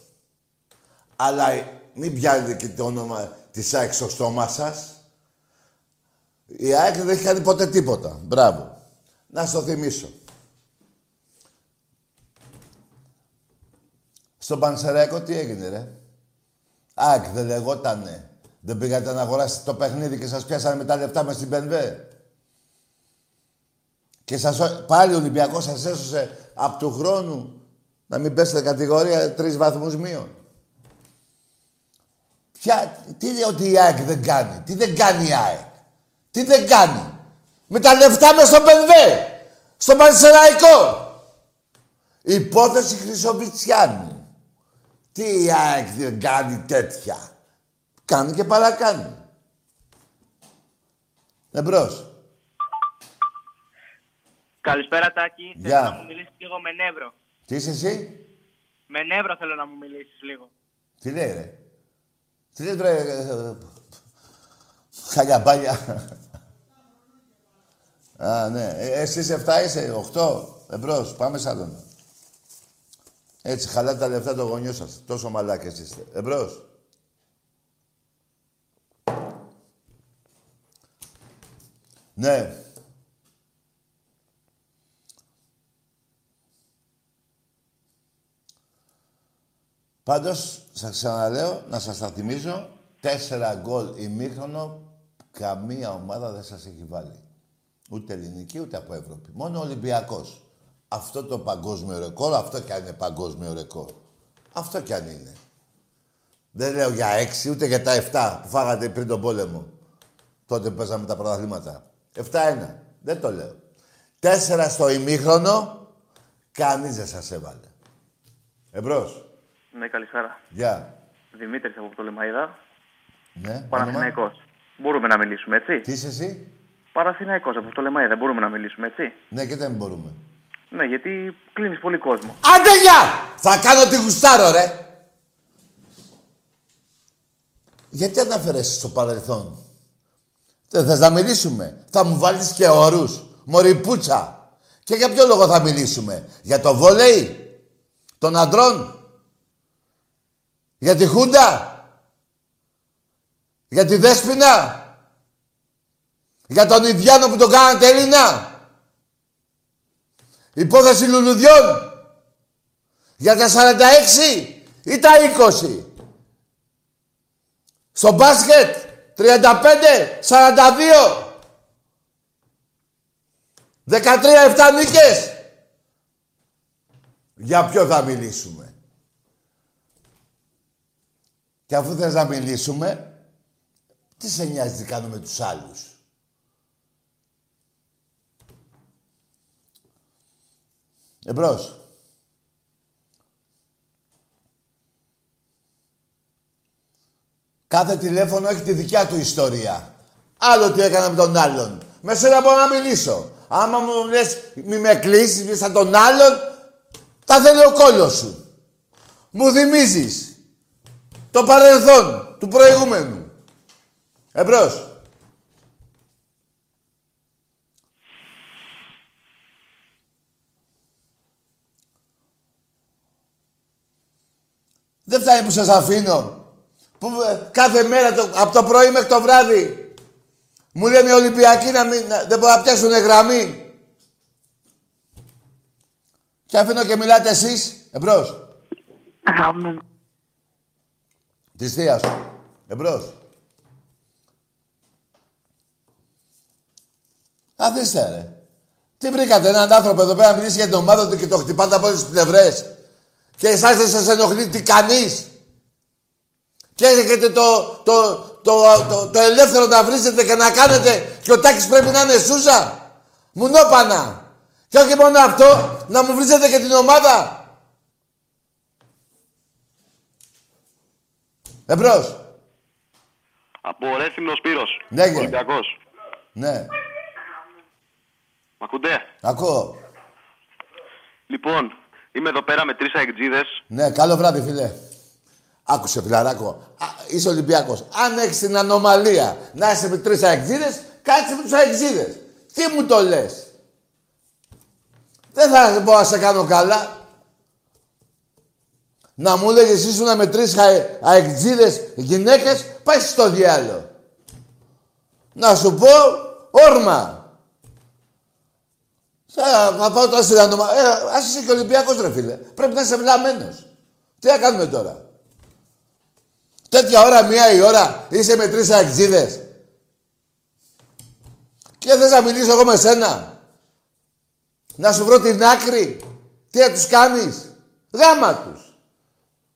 Αλλά μην πιάνετε και το όνομα της ΑΕΚ στο στόμα σας. Η ΑΕΚ δεν έχει κάνει ποτέ τίποτα. Μπράβο. Να σας το θυμίσω. Στον Πανσεραϊκό τι έγινε, ρε. ΑΕΚ δεν λεγότανε. Δεν πήγατε να αγοράσετε το παιχνίδι και σας πιάσανε με τα λεφτά μες στην Πενβέ. Και πάλι ο Ολυμπιακός σας έσωσε από του χρόνου να μην πέσετε κατηγορία 3 βαθμούς μείον. Τι είναι ότι η ΑΕΚ δεν κάνει. Τι δεν κάνει η ΑΕΚ. Τι δεν κάνει. Με τα λεφτά μες στον Πενβέ. Στον Πανσεραϊκό. Υπόθεση Χρυσοβητσιάνου. Τι η ΑΕΚ δεν κάνει τέτοια. Κάνει και παρακάνει. Εμπρός. Καλησπέρα Τάκη. Yeah. Θέλω να μου μιλήσεις λίγο με νεύρο. Τι είσαι εσύ? Με νεύρο θέλω να μου μιλήσεις λίγο. Τι λέει ρε. Τι λέει ρε. Χαλιαμπάλια. Α ναι. Εσείς 7 είσαι, 8. Εμπρός. Πάμε σ' άλλον. Έτσι χαλάτε τα λεφτά των γονιών σας. Τόσο μαλάκες είστε. Εμπρός. Ναι. Πάντως, σας ξαναλέω, να σας τα θυμίζω, 4 γκολ ημίχρονο, καμία ομάδα δεν σας έχει βάλει. Ούτε ελληνική, ούτε από Ευρώπη. Μόνο ο Ολυμπιακός. Αυτό το παγκόσμιο ρεκόρ, αυτό κι αν είναι παγκόσμιο ρεκόρ. Αυτό κι αν είναι. Δεν λέω για 6, ούτε για τα 7 που φάγατε πριν τον πόλεμο. Τότε που παίζαμε τα πρωταθλήματα. 7-1. Δεν το λέω. 4 στο ημίχρονο, κανείς δεν σας έβαλε. Εμπρός. Ναι, καλησπέρα. Γεια. Yeah. Δημήτρης από Πτολεμαϊδά. Ναι. Παναθηναϊκός. Μπορούμε να μιλήσουμε, έτσι. Τι είσαι εσύ? Παναθηναϊκός από Πτολεμαϊδά. Μπορούμε να μιλήσουμε, έτσι. Ναι, και δεν μπορούμε. Ναι, γιατί κλείνεις πολύ κόσμο. Άντε, γεια! Θα κάνω τη γουστάρω, ρε! Γιατί αναφέρεσαι στο παρελθόν. Δεν θες να μιλήσουμε. Θα μου βάλεις και όρους. Μωρηπούτσα. Και για ποιο λόγο θα μιλήσουμε. Για το βόλεϊ των αντρών. Για τη Χούντα, για τη Δέσποινα, για τον Ιδιάνο που τον κάνατε Έλληνα, υπόθεση λουλουδιών, για τα 46 ή τα 20, στο μπάσκετ 35, 42, 13, 7 νίκες. Για ποιο θα μιλήσουμε. Και αφού θες να μιλήσουμε, τι σε νοιάζει τι κάνουμε τους άλλους. Εμπρός. Κάθε τηλέφωνο έχει τη δικιά του ιστορία. Άλλο τι έκανα με τον άλλον. Με σένα μπορώ να μιλήσω. Άμα μου λες μη με κλείσεις, μη σαν τον άλλον, τα θέλει ο κόλλος σου. Μου θυμίζεις το παρελθόν του προηγούμενου. Εμπρός. Δεν φτάνει που σας αφήνω. Που κάθε μέρα, από το πρωί μέχρι το βράδυ, μου λένε οι Ολυμπιακοί δεν μπορούν να πιάσουν γραμμή. Και αφήνω και μιλάτε εσείς. Εμπρός. Της θείας σου. Εμπρός. Καθίστε, ρε. Τι βρήκατε, έναν άνθρωπο εδώ πέρα να μιλήσει για την ομάδα του και το χτυπάτε από όλες τις πλευρές. Και εσάς δεν σας ενοχλεί τι κανείς. Και έρχεται το ελεύθερο να βρίσετε και να κάνετε και ο Τάκης πρέπει να είναι σούζα. Μουνόπανα. Και όχι μόνο αυτό, να μου βρίσετε και την ομάδα. Εμπρός. Από Ρέθυμνο Σπύρος. Ναι, Ολυμπιακός. Ναι. Μ' ακούτε? Ακούω. Λοιπόν, είμαι εδώ πέρα με 3 αεκτζίδες. Ναι, καλό βράδυ, φίλε. Άκουσε, φιλαράκο. Είσαι Ολυμπιακός. Αν έχεις την ανομαλία να είσαι με 3 αεκτζίδες, κάτσε με τους αεκτζίδες. Τι μου το λες. Δεν θα μπορώ να σε κάνω καλά. Να μου λέγες ήσουνα με 3 αεκτζίδες γυναίκες, πάει στο διάλο. Να σου πω, όρμα. Θα πάω τώρα στην ανομαλία. Ας είσαι και Ολυμπιακός, ρε φίλε. Πρέπει να είσαι βλαμμένος. Τι θα κάνουμε τώρα. Τέτοια ώρα, 1 η ώρα, είσαι με 3 αεκτζίδες. Και θες να μιλήσω εγώ με σένα. Να σου βρω την άκρη. Τι θα τους κάνεις. Γάμα τους.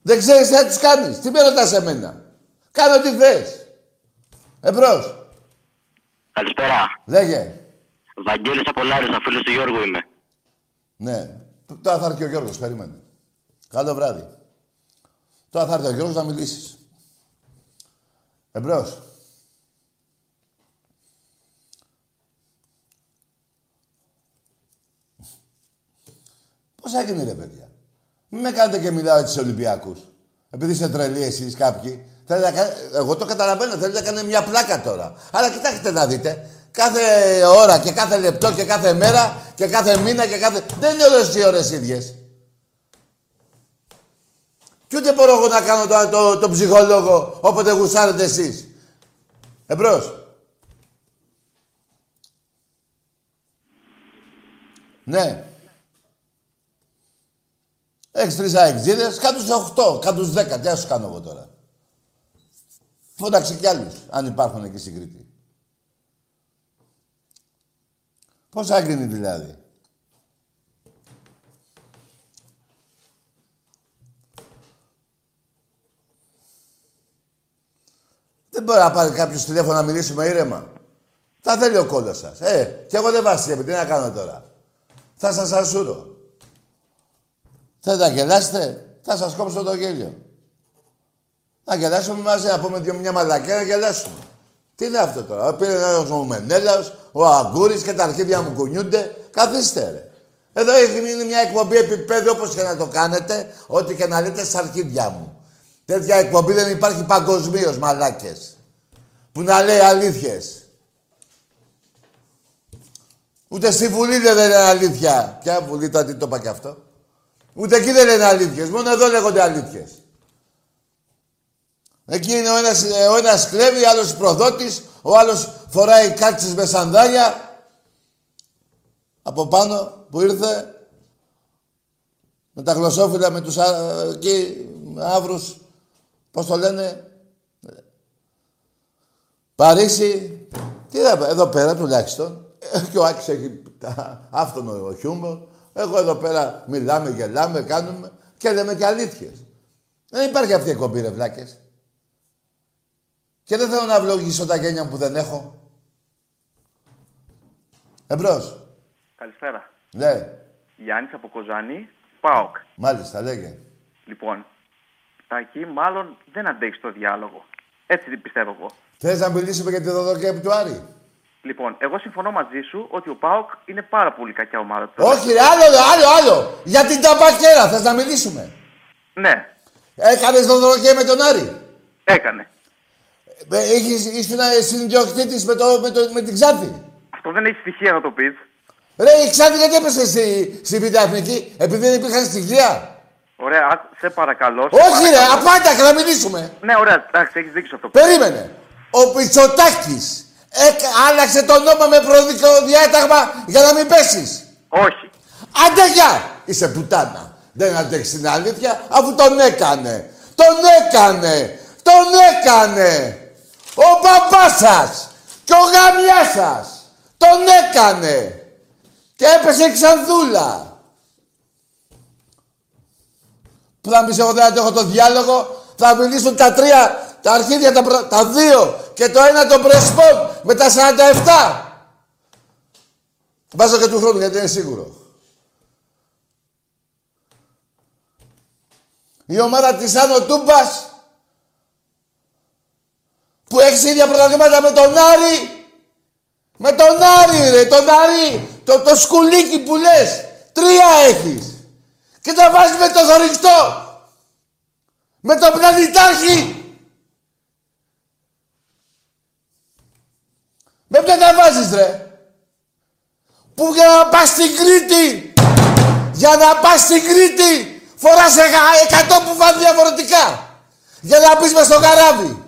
Δεν ξέρεις τι θα τους κάνεις. Τι με ρωτάς εμένα. Κάνω τι θες. Εμπρός. Καλησπέρα. Λέγε. Βαγγέλης από Λάρισα, φίλος του Γιώργου είμαι. Ναι. Τώρα θα έρθει και ο Γιώργος. Περίμενε. Καλό βράδυ. Τώρα θα έρθει ο Γιώργος να μιλήσεις. Εμπρός. Πώς έγινε ρε παιδιά. Μην με κάνετε και μιλάω έτσι στους Ολυμπιακούς. Επειδή είστε τρελοί εσείς κάποιοι. Εγώ το καταλαβαίνω, θέλετε να κάνετε μια πλάκα τώρα. Αλλά κοιτάξτε να δείτε. Κάθε ώρα και κάθε λεπτό και κάθε μέρα και κάθε μήνα και κάθε... Δεν είναι όλες οι ώρες ίδιες. Και ούτε μπορώ εγώ να κάνω τον ψυχολόγο όποτε γουσάρετε εσείς. Εμπρός. Ναι. Έχεις τρεις αεξίδες, κάτω στους 8, κάτω στους 10. Τι ας σου κάνω εγώ τώρα. Φόνταξε κι άλλους, αν υπάρχουν εκεί στην Κρήτη. Πώς άγκρινε δηλαδή. Δεν μπορεί να πάρει κάποιος τηλέφωνο να μιλήσει με ήρεμα. Τα θέλει ο κόλλος σας. Κι εγώ δεν βαστεύω, τι να κάνω τώρα. Θα σας αρσούρω. Θέλετε να γελάσετε, θα σας κόψω το γέλιο. Να γελάσουμε μαζί, να πούμε μια μαλακέρα, να γελάσουμε. Τι είναι αυτό τώρα. Πήρε ένας ο Μενέλαος, ο Αγκούρης και τα αρχίδια μου κουνιούνται. Καθίστε ρε. Εδώ έχει μείνει μια εκπομπή επίπεδου, όπως και να το κάνετε, ό,τι και να λέτε στα αρχίδια μου. Τέτοια εκπομπή δεν υπάρχει παγκοσμίως, μαλάκες. Που να λέει αλήθειες. Ούτε στη Βουλή δεν λένε αλήθεια. Ποια Βουλή, το είπα και αυτό. Ούτε εκεί δεν λένε αλήθειες. Μόνο εδώ λέγονται αλήθειες. Εκεί είναι ο ένας κλέβει, ο άλλος προδότης, ο άλλος φοράει κάτσες με σανδάλια. Από πάνω που ήρθε με τα γλωσσόφυλλα, με τους εκεί αύρους, πώς το λένε, Παρίσι. Τι είδα, εδώ πέρα τουλάχιστον. Και ο Άκης έχει αυτόν ο χιούμορ. Εγώ εδώ πέρα μιλάμε, γελάμε, κάνουμε και λέμε και αλήθειες. Δεν υπάρχει αυτή η εκπομπή, ρε βλάκες. Και δεν θέλω να βλογήσω τα γένια μου που δεν έχω. Εμπρός. Καλησπέρα. Ναι. Γιάννης από Κοζάνη, ΠΑΟΚ. Μάλιστα, λέγε. Λοιπόν, Τάκη, μάλλον δεν αντέχεις το διάλογο. Έτσι πιστεύω εγώ. Θες να μιλήσουμε για τη δωδεκέπη του Άρη. Λοιπόν, εγώ συμφωνώ μαζί σου ότι ο ΠΑΟΚ είναι πάρα πολύ κακιά ομάδα. Όχι, άλλο. Για την ταμπακέρα θες να μιλήσουμε. Ναι. Έκανες δωδεκέπη με τον Άρη. Έκανε. Ήσουν συνδιοκτήτης με την Ξάνθη. Αυτό δεν έχει στοιχεία να το πεις. Ρε, η Ξάνθη γιατί έπεσε στην Πιτεχνική, επειδή δεν υπήρχαν στοιχεία. Ωραία, σε παρακαλώ. Όχι, ρε, απάντα και να μιλήσουμε. Ναι, ωραία, εντάξει, έχεις δείξει αυτό. Περίμενε. Ο Πιτσοτάκης άλλαξε το όνομα με προδικό διάταγμα για να μην πέσεις. Όχι. Άντε γεια! Είσαι πουτάνα. Δεν αντέχεις την αλήθεια, αφού τον έκανε. Τον έκανε! Ο μπαμπάς σας και ο γαμιάς σας τον έκανε και έπεσε η Ξανθούλα. Που θα μπεις εγώ δεν έχω το διάλογο, θα μιλήσουν τα τρία, τα αρχίδια, τα δύο και το ένα των Πρεσπών με τα 47. Βάζω και του χρόνου γιατί είναι σίγουρο. Η ομάδα της Άνω Τούμπας που έχεις ίδια πρωταθλήματα με τον Άρη! Το σκουλίκι που λες! 3 έχεις! Και τα βάζεις με το θορυκτό! Με το πλανητάρχη! Με ποια τα βάζεις ρε! Που για να πας στην Κρήτη! Φοράς 100 πουβά διαφορετικά! Για να πεις μες στο καράβι!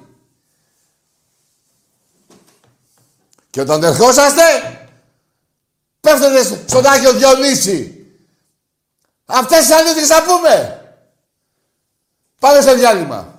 Και όταν ερχόσαστε, πέφτετε στον Άγιο Διονύση. Αυτές τις αλήθειες θα πούμε. Πάμε στο διάλειμμα.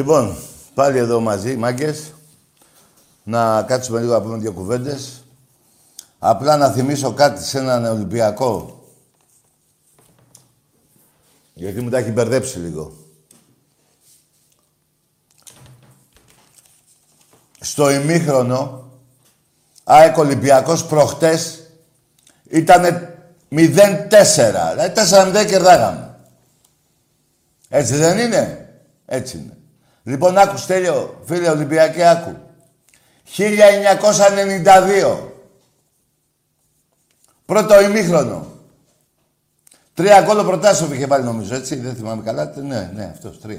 Λοιπόν, πάλι εδώ μαζί, μάγκες. Να κάτσουμε λίγο να πούμε δύο κουβέντες. Απλά να θυμίσω κάτι σε έναν Ολυμπιακό. Γιατί μου τα έχει μπερδέψει λίγο. Στο ημίχρονο, ΑΕΚ Ολυμπιακός προχτές ήτανε 0-4. Δηλαδή 4-0 κερδάγαμε. Έτσι δεν είναι. Έτσι είναι. Λοιπόν, άκου Στέλιο, φίλε Ολυμπιακέ, άκου. 1992. Πρώτο ημίχρονο. 3 γκολ ο Προτάσοφ είχε βάλει νομίζω, έτσι. Δεν θυμάμαι καλά. Ναι, αυτός, 3.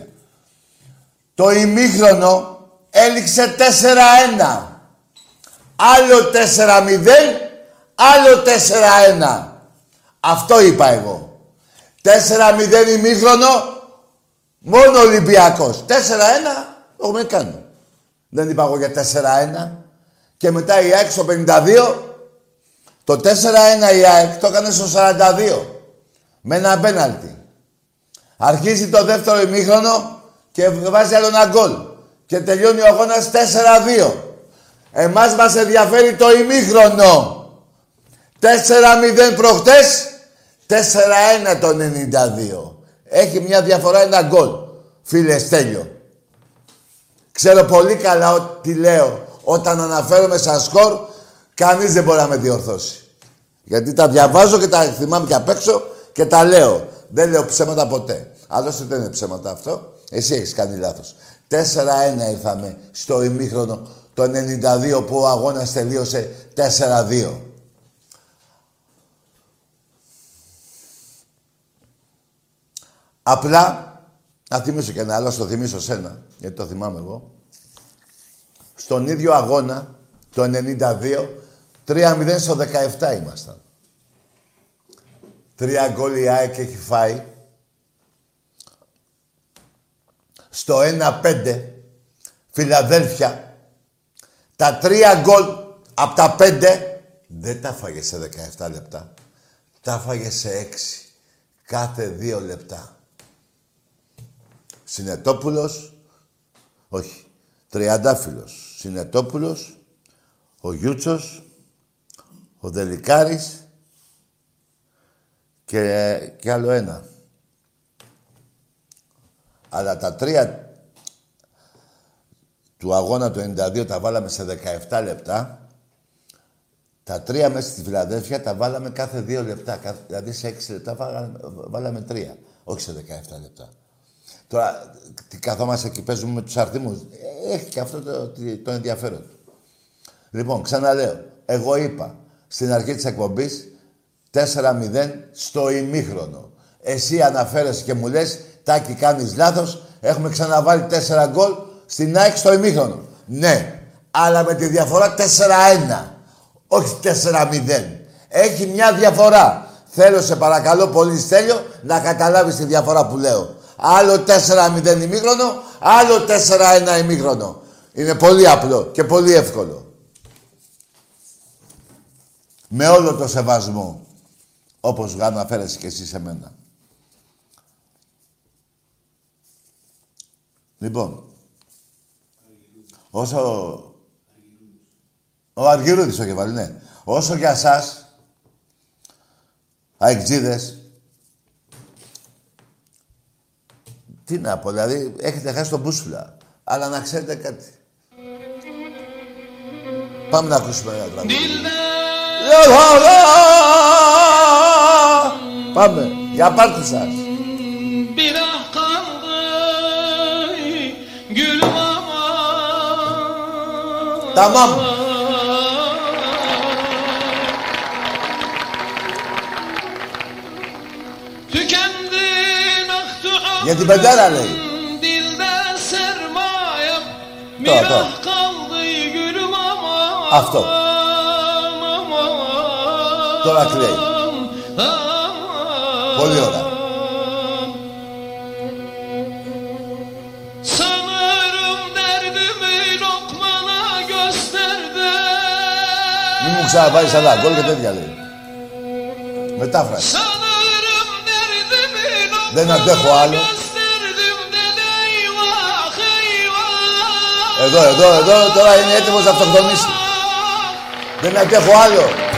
Το ημίχρονο έληξε 4-1. Άλλο 4-0, άλλο 4-1. Αυτό είπα εγώ. 4-0 ημίχρονο, μόνο Ολυμπιακός. 4-1, το έχουμε κάνει. Δεν είπα εγώ για 4-1. Και μετά η ΑΕΚ στο 52, το 4-1 η ΑΕΚ το έκανε στο 42. Με ένα πέναλτι. Αρχίζει το δεύτερο ημίχρονο και βάζει άλλο ένα γκολ. Και τελειώνει ο αγώνας 4-2. Εμάς μας ενδιαφέρει το ημίχρονο. 4-0 προχτές, 4-1 το 92. Έχει μια διαφορά, ένα γκολ, φίλε Στέλιο. Ξέρω πολύ καλά ότι λέω. Όταν αναφέρομαι σαν σκορ, κανείς δεν μπορεί να με διορθώσει. Γιατί τα διαβάζω και τα θυμάμαι και απ' έξω και τα λέω. Δεν λέω ψέματα ποτέ. Άλλωστε δεν είναι ψέματα αυτό. Εσύ έχεις κάνει λάθος. 4-1 ήρθαμε στο ημίχρονο το 92 που ο αγώνας τελείωσε 4-2. Απλά, να θυμίσω και ένα άλλο, στο θυμίσω σένα, γιατί το θυμάμαι εγώ. Στον ίδιο αγώνα, το 92, 3-0 στο 17 ήμασταν. 3 γκολ η ΑΕΚ έχει φάει. Στο 1-5, Φιλαδέλφια, τα 3 γκολ από τα 5, δεν τα φάγε σε 17 λεπτά. Τα φάγε σε 6. Κάθε 2 λεπτά. Συνετόπουλος, όχι, Τριαντάφυλλος. Συνετόπουλος, ο Γιούτσος, ο Δελικάρης και άλλο ένα. Αλλά τα 3 του αγώνα του 92 τα βάλαμε σε 17 λεπτά. Τα 3 μέσα στη Φιλαδέλφια τα βάλαμε κάθε 2 λεπτά. Δηλαδή σε 6 λεπτά βάλαμε 3, όχι σε 17 λεπτά. Τώρα, καθόμαστε και παίζουμε με τους αριθμούς. Έχει και αυτό το ενδιαφέρον του. Λοιπόν, ξαναλέω. Εγώ είπα στην αρχή της εκπομπής 4-0 στο ημίχρονο. Εσύ αναφέρεσαι και μου λες, Τάκη, κάνεις λάθος. Έχουμε ξαναβάλει 4 γκολ στην ΑΕΚ στο ημίχρονο. Ναι, αλλά με τη διαφορά 4-1. Όχι 4-0. Έχει μια διαφορά. Θέλω, σε παρακαλώ πολύ, Στέλιο, να καταλάβεις τη διαφορά που λέω. Άλλο 4-0 ημίχρονο, άλλο 4-1 ημίχρονο. Είναι πολύ απλό και πολύ εύκολο. Με όλο το σεβασμό, όπως αναφέρεσαι και εσύ σε μένα. Λοιπόν, όσο... Ο Αργυρούδης το κεβάλι, ναι. Όσο για σας, αεξίδες, τι να πω, δηλαδή έχετε χάσει τον μπούσουλα. Αλλά να ξέρετε κάτι. Πάμε να ακούσουμε ένα τραγούδι. Πάμε, για πάρτι σας. Tamam. Για την πεντάρα λέει. Τώρα. Αυτό. Τώρα κλαίει. Πολύ ωραία. Μην μου ξαναπάει σαν αγκόλ και τέτοια λέει. Μετάφραση. Δεν αντέχω άλλο. Εδώ, τώρα είναι έτοιμος να αυτοκτονήσει. Δεν αντέχω άλλο.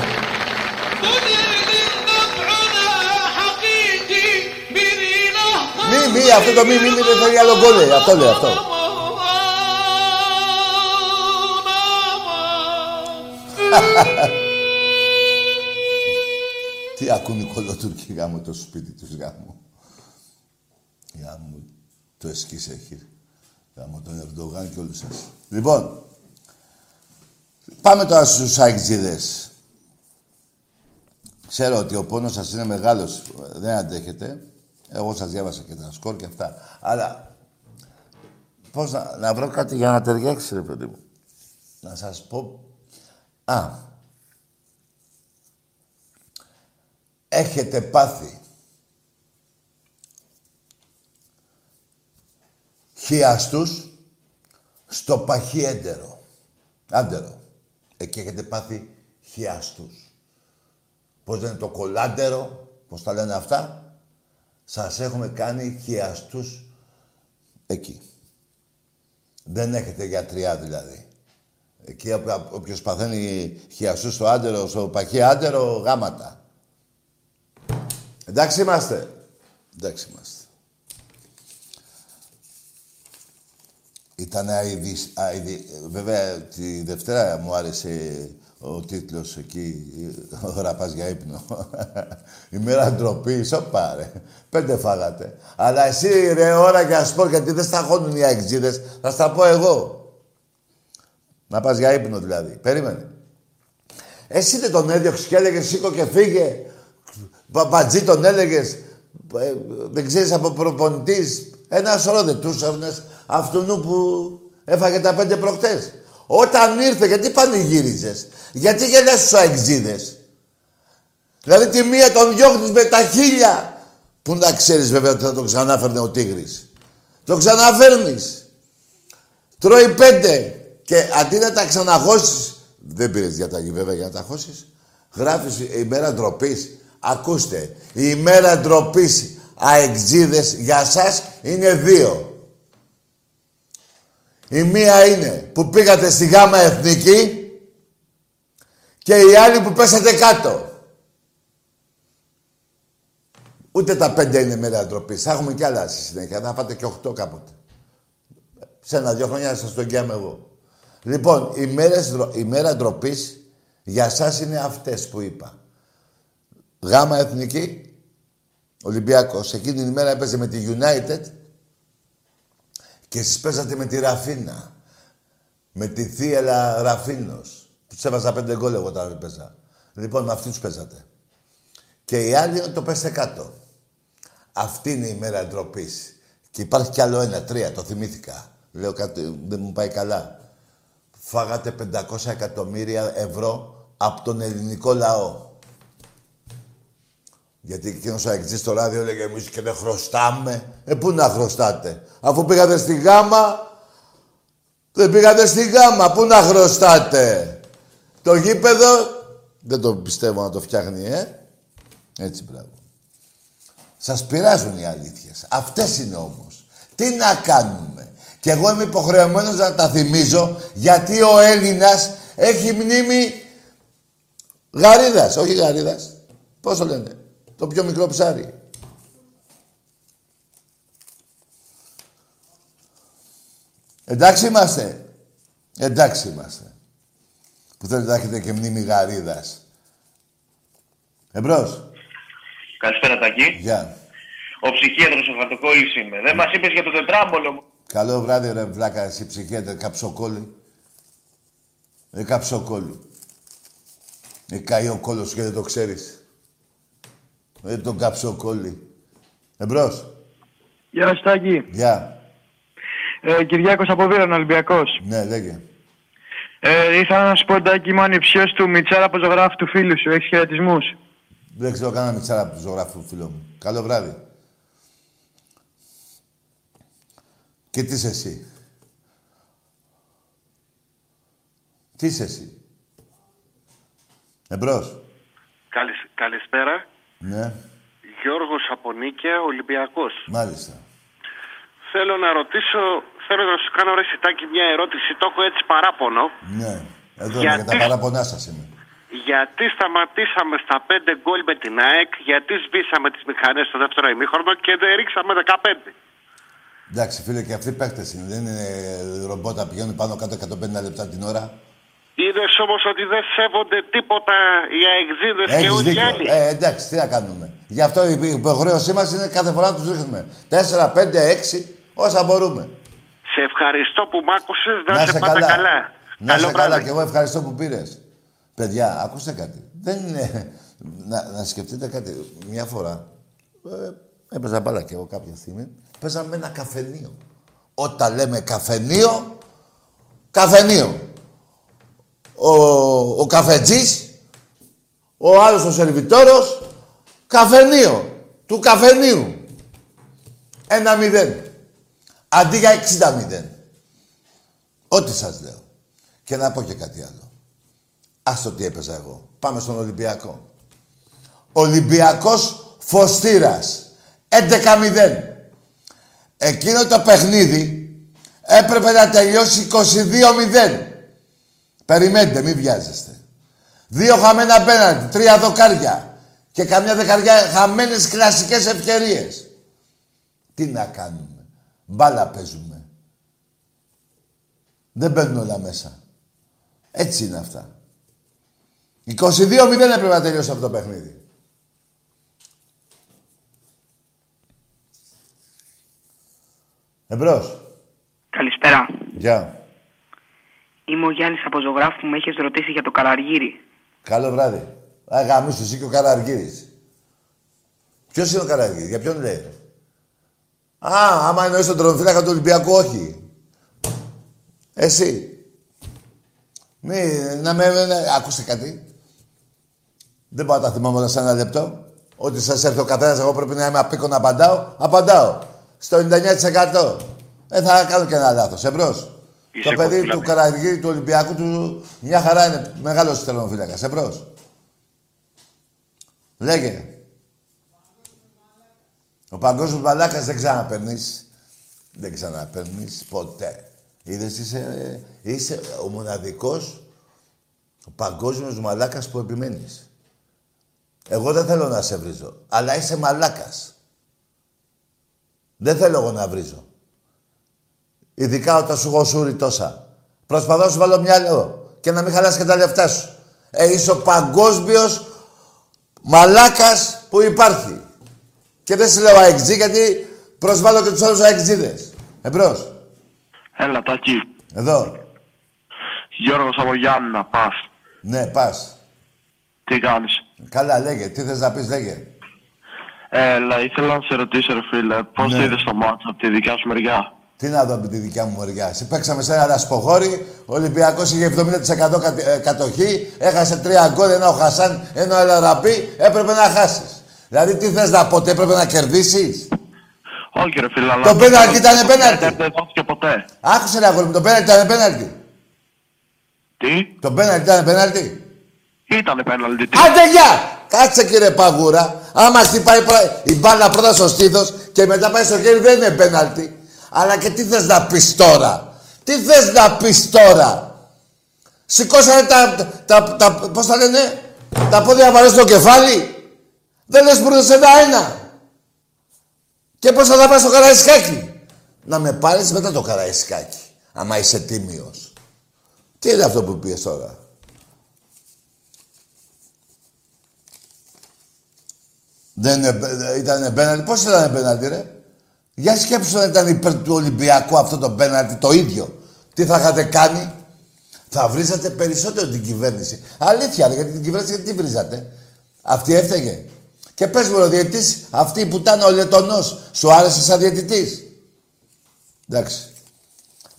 Μη, αυτό το μη δεν θέλει άλλο γκολ. Αυτό λέει, αυτό. Τι ακούν οι κολοτούρκοι γάμο το σπίτι τους γάμο. Γάμο το εσκής έχει. Γάμο τον Ερντογάν και όλους σας. Λοιπόν, πάμε τώρα στους αεξίδες. Ξέρω ότι ο πόνος σας είναι μεγάλος, δεν αντέχετε. Εγώ σας διάβασα και τα σκορ και αυτά. Αλλά πώς να βρω κάτι για να ταιριάξει, ρε παιδί μου. Να σας πω... Έχετε πάθει χιαστούς στο παχιέντερο. Άντερο. Εκεί έχετε πάθει χιαστούς. Πώς λένε το κολάντερο, πώς τα λένε αυτά. Σας έχουμε κάνει χιαστούς εκεί. Δεν έχετε γιατριά δηλαδή. Εκεί όποιος παθαίνει χιαστούς στο άντερο, στο παχιέντερο, γάματα. Εντάξει είμαστε. Εντάξει είμαστε. Ήταν βέβαια τη Δευτέρα μου άρεσε ο τίτλος εκεί, ο ραπάς για ύπνο. Η μέρα ντροπή, σοπα ρε. 5 φάγατε. Αλλά εσύ ρε ώρα για σπορ, γιατί δεν σταγόνουν οι αεξίδες. Θα στα πω εγώ. Να πας για ύπνο δηλαδή. Περίμενε. Εσύ δεν τον έδιωξε και έλεγε σήκω και φύγε. Παπατζή τον έλεγες, δεν ξέρεις από προπονητής. Ένα σωρό δεν τους έφνες αυτού που έφαγε τα 5 προχτές. Όταν ήρθε, γιατί πανηγύριζες, γιατί γελάς στους αεξίδες. Δηλαδή τη μία τον διώχνεις με τα 1,000. Πού να ξέρεις βέβαια ότι θα τον ξανάφερνε ο Τίγρης. Τον ξαναφέρνεις. Τρώει 5 και αντί να τα ξαναχώσεις, δεν πήρες διαταγή βέβαια για να τα χώσεις, γράφεις ημέρα ντροπής. Ακούστε, η ημέρα ντροπής αεξίδες για σας είναι 2. Η μία είναι που πήγατε στη Γάμα Εθνική και η άλλη που πέσατε κάτω. Ούτε τα 5 είναι ημέρα ντροπής. Θα έχουμε κι άλλα στη συνέχεια. Θα πάτε και 8 κάποτε. Σε 1-2 χρόνια να σας το γκιάμαι εγώ. Λοιπόν, η ημέρα ντροπής για σας είναι αυτές που είπα. Γάμα Εθνική, Ολυμπιακός. Εκείνη την ημέρα έπαιζε με τη United και εσείς παίζατε με τη Ραφίνα. Με τη Θίελα Ραφίνος. Τους έβαζα 5 γκολ εγώ όταν παίζα. Λοιπόν, με αυτοί τους παίζατε. Και οι άλλοι το πέστε κάτω. Αυτή είναι η μέρα ντροπής. Και υπάρχει κι άλλο 1-3, το θυμήθηκα. Λέω κάτι, δεν μου πάει καλά. Φάγατε 500 εκατομμύρια ευρώ από τον ελληνικό λαό. Γιατί εκείνος ο αεξής στο ράδιο έλεγε εμείς και δεν χρωστάμε. Πού να χρωστάτε. Αφού πήγατε στη Γάμα, δεν πήγατε στη Γάμα. Πού να χρωστάτε. Το γήπεδο, δεν το πιστεύω να το φτιάχνει, Έτσι, μπράβο. Σας πειράζουν οι αλήθειες. Αυτές είναι όμως. Τι να κάνουμε. Και εγώ είμαι υποχρεωμένος να τα θυμίζω, γιατί ο Έλληνας έχει μνήμη γαρίδας. Όχι γαρίδας. Πώς το λένε. Το πιο μικρό ψάρι. Εντάξει είμαστε. Εντάξει είμαστε. Που θέλετε να έχετε και μνήμη γαρίδας. Εμπρός. Καλησπέρα Τακή. Γεια. Ο ψυχίατρος ο Χαρτοκόλλης είμαι. Δεν μας είπες για το τετράμπολο. Καλό βράδυ ρε βλάκα εσύ ψυχίατρε. Καψοκόλλη. Καψοκόλλη. Καεί ο κόλλος και δεν το ξέρεις. Δεν τον κάψω κόλλη. Εμπρός. Γεια σας, Τάκη. Γεια. Κυριάκος από Βίραν, Ολυμπιακός. Ναι, λέγε. Ήθελα να σου πω, Τάκη, είμαι ανυψιός του Μιτσάρα από ζωγράφου του φίλου σου. Έχεις χαιρετισμούς. Δεν ξέρω κανένα Μιτσάρα από ζωγράφου του φίλου μου. Καλό βράδυ. Και τι είσαι εσύ. Τι είσαι εσύ. Εμπρός. Καλησπέρα. Ναι. Γιώργος από Νίκαια, Ολυμπιακός. Μάλιστα. Θέλω να ρωτήσω Θέλω να σου κάνω ρε Σιτάκη μια ερώτηση. Το έχω έτσι παράπονο. Ναι, εδώ γιατί... είναι και τα παράπονά σας είναι. Γιατί σταματήσαμε στα 5 γκολ με την ΑΕΚ, γιατί σβήσαμε τις μηχανές στο δεύτερο ημίχρονο και δεν ρίξαμε 15. Εντάξει φίλε, και αυτοί οι παίκτες είναι. Δεν είναι ρομπότα, πηγαίνουν πάνω κάτω 150 λεπτά την ώρα. Είδες όμως ότι δεν σέβονται τίποτα οι αεξίδες και ούτε οι άλλοι. Εντάξει, τι να κάνουμε. Γι' αυτό η υποχρέωσή μας είναι κάθε φορά να τους ρίχνουμε 4, 5, 6 όσα μπορούμε. Σε ευχαριστώ που μ' άκουσες, να σε πάτε καλά. Να σε καλά και εγώ ευχαριστώ που πήρες. Παιδιά, ακούστε κάτι. Δεν είναι... να σκεφτείτε κάτι. Μια φορά έπαιζα μπάλα και εγώ κάποια στιγμή. Παίζαμε ένα καφενείο. Όταν λέμε καφενείο, καφενείο. Ο καφετζής, ο άλλος ο σερβιτόρος, καφενείο. Του καφενείου. 1-0. Αντί για 60-0. Ό,τι σας λέω. Και να πω και κάτι άλλο. Ας το τι έπαιζα εγώ. Πάμε στον Ολυμπιακό. Ολυμπιακός Φωστήρας. 11-0. Εκείνο το παιχνίδι έπρεπε να τελειώσει 22-0. Περιμένετε, μην βιάζεστε. 2 χαμένα πέναντι, 3 δοκάρια και καμιά δεκαριά χαμένες κλασικές ευκαιρίες. Τι να κάνουμε. Μπάλα παίζουμε. Δεν μπαίνουν όλα μέσα. Έτσι είναι αυτά. 22-0 έπρεπε να τελειώσει αυτό το παιχνίδι. Εμπρός. Καλησπέρα. Γεια. Είμαι ο Γιάννης από Ζωγράφου που με έχεις ρωτήσει για το Καραργύρι. Καλό βράδυ. Αγαμίσου εσύ και ο Καραργύρης. Ποιος είναι ο Καραργύρης, για ποιον λέει. Α, άμα εννοείς τον τρονοφύλακα του Ολυμπιακού, όχι. Εσύ. Ακούστε κάτι. Δεν πάω να τα θυμάμαι όλα σε ένα λεπτό. Ό,τι σας έρθει ο καθένας, εγώ πρέπει να είμαι απίκο να απαντάω. Απαντάω. Στο 99%. Θα κάνω και ένα λάθος. Εμπρός. Το παιδί του Καραγκύρη, του Ολυμπιακού, του... μια χαρά είναι. Μεγάλος τερματοφύλακας. Εμπρός. Λέγε. Ο παγκόσμιος μπαλάκας δεν ξαναπαίρνεις. Δεν ξαναπαίρνεις ποτέ. Είδες, είσαι ο μοναδικός, ο παγκόσμιος μαλάκας που επιμένεις. Εγώ δεν θέλω να σε βρίζω, αλλά είσαι μαλάκας. Δεν θέλω εγώ να βρίζω. Ειδικά όταν σου έχω σούρι τόσα. Προσπαθώ να σου βάλω μυαλό και να μην χαλάσει και τα λεφτά σου. Είσαι ο παγκόσμιος μαλάκας που υπάρχει. Και δεν σε λέω αεξί, γιατί προσβάλλω και τους άλλους αεξίδες. Εμπρός. Έλα, Τάκη. Εδώ. Γιώργος από Γιάννα, πας. Ναι, πας. Τι κάνεις. Καλά, λέγε. Τι θες να πεις, λέγε. Έλα, ήθελα να σε ρωτήσω, ρε φίλε, πώς ναι. Είδες το μάτς από τη δικιά σου μεριά. Τι να δω από τη δικιά μου μεριά. Παίξαμε σε ένα δασποχώρι, ο Ολυμπιακός είχε 70% κατοχή, έχασε 3 γκολ, ένα ο Χασάν, ένα ο Ελαραμπή, έπρεπε να χάσεις. Δηλαδή, τι θες να πω, ότι έπρεπε να κερδίσεις. Όχι, ρε φίλε, αλλά. Το πέναλτι ήταν πέναλτι. Δεν δόθηκε ποτέ. Άκουσε να αγόρι μου, το πέναλτι ήταν πέναλτι. Τι? Το πέναλτι ήταν πέναλτι. Ήτανε πέναλτι. Άντε γεια! Κάτσε κύριε Παγούρα. Άμα χτυπάει η μπάλα πρώτα στο στήθος και μετά πάει στο χέρι, δεν είναι πέναλτι. Αλλά και τι θες να πεις τώρα. Τι θες να πεις τώρα. Σηκώσανε τα πώς τα λένε, τα πόδια βαρέ στο κεφάλι. Δεν λες πρώτα σε ένα. Και πώς θα τα πας στο Καραϊσκάκι. Να με πάρεις μετά το Καραϊσκάκι. Άμα είσαι τίμιος. Τι είναι αυτό που πήγες τώρα. Δεν ήτανε πέναλτι. Πώς ήτανε πέναλτι ρε. Για σκέψου να ήταν υπέρ του Ολυμπιακού αυτό το πέναλτι το ίδιο. Τι θα είχατε κάνει. Θα βρίζατε περισσότερο την κυβέρνηση. Αλήθεια ρε, γιατί την κυβέρνηση τι βρίζατε. Αυτή έφταιγε. Και πες μου, ο διαιτητής, αυτή που ήταν ο Λετωνός, σου άρεσε σαν διαιτητής. Εντάξει.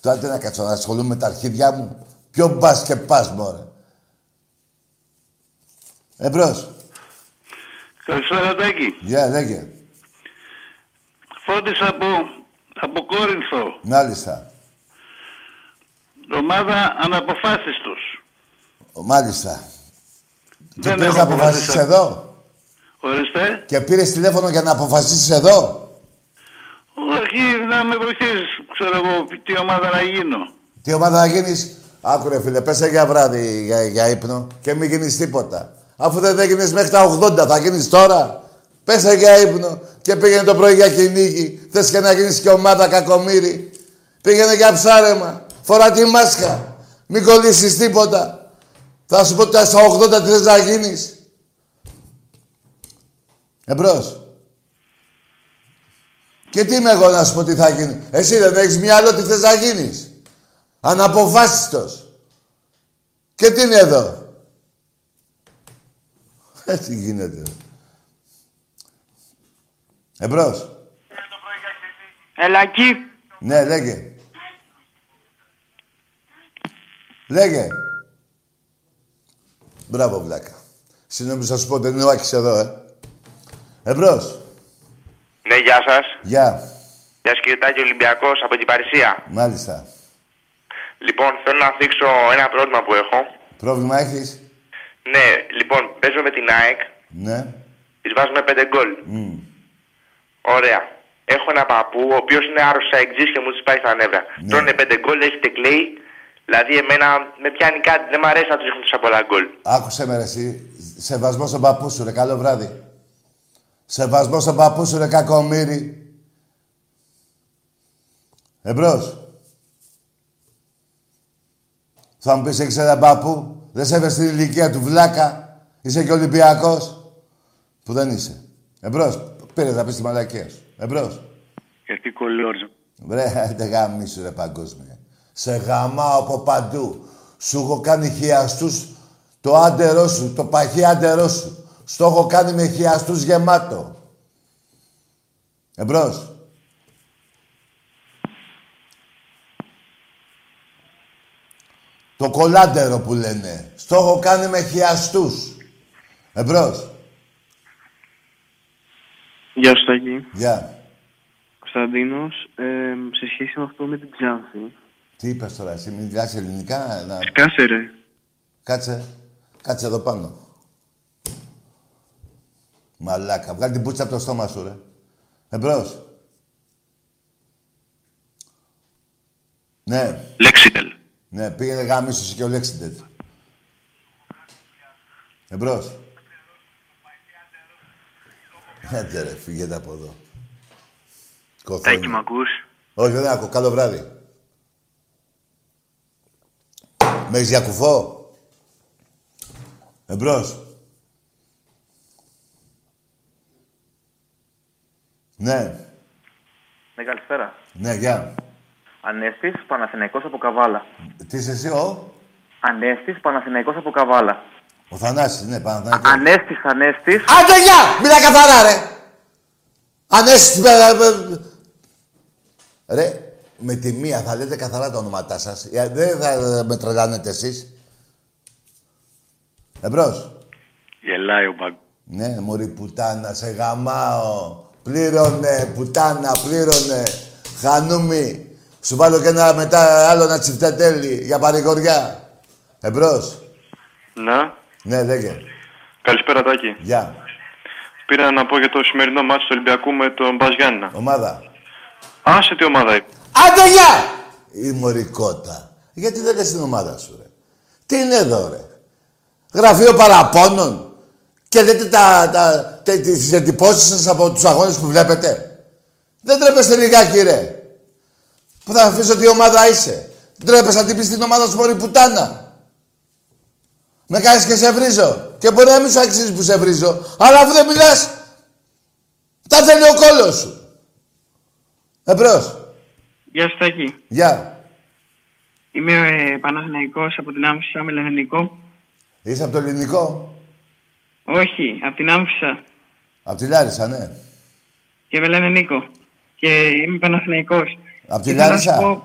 Τώρα τι να κάτσω, να ασχολούμαι με τα αρχίδια μου. Ποιο πας και πας, μωρέ. Εμπρός. Καλησπέρα, Τάκη. Γεια, λέγε. Φώτης από Κόρινθο. Μάλιστα. Ομάδα αναποφάσιστος. Μάλιστα. Δεν έχω αποφασίσει εδώ. Ορίστε. Και πήρες τηλέφωνο για να αποφασίσεις εδώ. Όχι, να με βοηθήσεις. Ξέρω εγώ τι ομάδα να γίνω. Τι ομάδα να γίνεις. Άκουρε φίλε, πέσα για βράδυ για ύπνο και μην γίνεις τίποτα. Αφού δεν έγινες μέχρι τα 80, θα γίνεις τώρα. Πέσα για ύπνο και πήγαινε το πρωί για κυνήγι. Θες και να γίνεις και ομάδα κακομοίρη. Πήγαινε για ψάρεμα. Φορά τη μάσκα. Μην κολλήσεις τίποτα. Θα σου πω ότι στα 80 τι θες να γίνεις. Εμπρός. Και τι είμαι εγώ να σου πω τι θα γίνει. Εσύ δεν έχεις μυαλό τι θες να γίνεις. Αναποφάσιστος. Και τι είναι εδώ. Τι γίνεται. Εμπρός. Ελακή. Ναι, λέγε. Λέγε. Μπράβο, βλάκα. Συγγνώμη, θα σου πω, δεν είναι ο Άκης εδώ, Εμπρός. Ναι, γεια σας. Γεια. Γεια σας κύριε Τάκη, Ολυμπιακός από την Παρισία. Μάλιστα. Λοιπόν, θέλω να θίξω ένα πρόβλημα που έχω. Πρόβλημα έχεις? Ναι, λοιπόν, παίζω με την ΑΕΚ. Ναι. Της βάζουμε 5 γκολ. Mm. Ωραία. Έχω ένα παππού, ο οποίος είναι άρρωστος αεξής και μου τις πάει στα νεύρα. Ναι. Τρώνε 5 γκολ, έχετε κλαίει. Δηλαδή, εμένα με πιάνει κάτι, δεν μ' αρέσει να τους έχουν τόσα πολλά γκολ. Άκουσε με ρε εσύ, σεβασμό στον παππού σου, ρε, καλό βράδυ. Σεβασμό στον παππού σου, ρε, κακομοίρη. Εμπρός. Θα μου πεις, έχεις έναν παππού, δεν σέβεσαι την ηλικία του, βλάκα. Είσαι και Ολυμπιακός. Που δεν είσαι. Εμπρός. Πήρε να πεις τη μαλακία σου. Εμπρός. Γιατί κολόρζω. Βρε, δεν γαμίσου ρε παγκόσμια. Σε γαμάω από παντού. Σου έχω κάνει χιαστούς το άντερό σου, το παχύ άντερό σου. Στο έχω κάνει με χιαστούς γεμάτο. Εμπρός. Το κολάντερο που λένε. Στο έχω κάνει με χιαστούς. Εμπρός. Γεια σου Τάκη. Γεια. Κωνσταντίνος, σε σχέση με αυτό με την Ξάνθη. Τι είπες τώρα, εσύ μιλάς ελληνικά. Σκάσε ρε. Κάτσε. Κάτσε εδώ πάνω. Μαλάκα. Βγάλει την πούτσα από το στόμα σου ρε. Εμπρός. Ναι. Λέξιτελ. Ναι, πήγαινε γαμίσου και ο Λέξιντετ. Εμπρός. Άντε ρε, φύγετε από εδώ. Κοθόνι. Τάκη, μ' ακούς? Όχι, δεν άκου. Καλό βράδυ. Μ' έχεις για κουφό. Εμπρός. Ναι. Ναι, καλησπέρα. Ναι, γεια. Ανέστης, Παναθηναϊκός από Καβάλα. Τι είσαι εσύ, ο? Ανέστης, Παναθηναϊκός από Καβάλα. Ο Θανάσης, ναι, Παναθηναϊκός. Ανέστης. Άντε, γεια! Μιλά καθαρά, ρε! Ανέστης, ρε, με τη μία θα λέτε καθαρά τα ονόματά σας. Δεν θα με τρελάνετε εσείς. Εμπρός. Γελάει ο Μπαγκ. Ναι, μωρή πουτάνα, σε γαμάω. Πλήρωνε, πουτάνα, πλήρωνε. Χανούμι. Σου βάλω και ένα μετά άλλο να τσιφτετέλει για παρηγοριά. Εμπρός. Να. Ναι, λέγε. Καλησπέρα, Τάκη. Γεια. Πήρα να πω για το σημερινό μάτσο του Ολυμπιακού με τον Μπας Γιάννηνα. Ομάδα. Άσε τι ομάδα είπε. Άντε, γεια! Η μωρικότα. Γιατί δεν λες την ομάδα σου, ρε. Τι είναι εδώ, ρε. Γραφείο παραπώνων. Και λέτε τις εντυπώσεις σας από τους αγώνες που βλέπετε. Δεν τρέπεστε λιγάκι, ρε. Που θα αφήσω τι ομάδα είσαι. Τρέπεσαι να τυπείς την ομάδα σου, μωρή πουτάνα. Με κάνεις και σε βρίζω. Και μπορεί να μην σου αξίζει που σε βρίζω. Αλλά αφού δεν μιλάς, τα θέλει ο κόλλος σου. Εμπρός. Γεια σου Τάκη. Γεια. Είμαι Παναθηναϊκός από την Άμφισσα με Ελληνικό. Είσαι από το Ελληνικό. Όχι, από την Άμφισσα. Από τη Λάρισα, ναι. Και με λένε Νίκο. Και είμαι Παναθηναϊκός. Απ' την Λάρισα.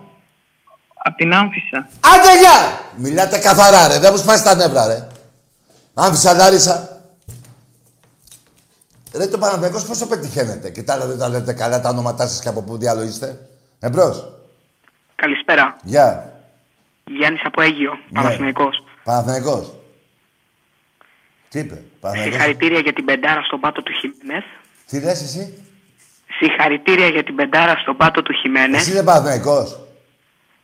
Απ' την Άμφισσα. Άντε, γεια! Μιλάτε καθαρά, ρε. Δεν μου σπάσει τα νεύρα, ρε. Άμφισσα, Λάρισα. Ρε, το Παναθηναϊκός πώς το πετυχαίνετε. Κοιτάξτε, δεν τα λέτε καλά τα όνοματά σας και από πού διαλογείστε. Εμπρός. Καλησπέρα. Γεια. Γιάννης από Αίγιο. Παναθηναϊκός. Παναθηναϊκός. Τι είπε, Παναθηναϊκός. Συγχαρητήρια για την πεντάρα στον πάτο του Χιμένεθ. Τι λες εσύ. Συγχαρητήρια για την πεντάρα στον πάτο του Χιμένες. Εσύ είσαι Παναθηναϊκός?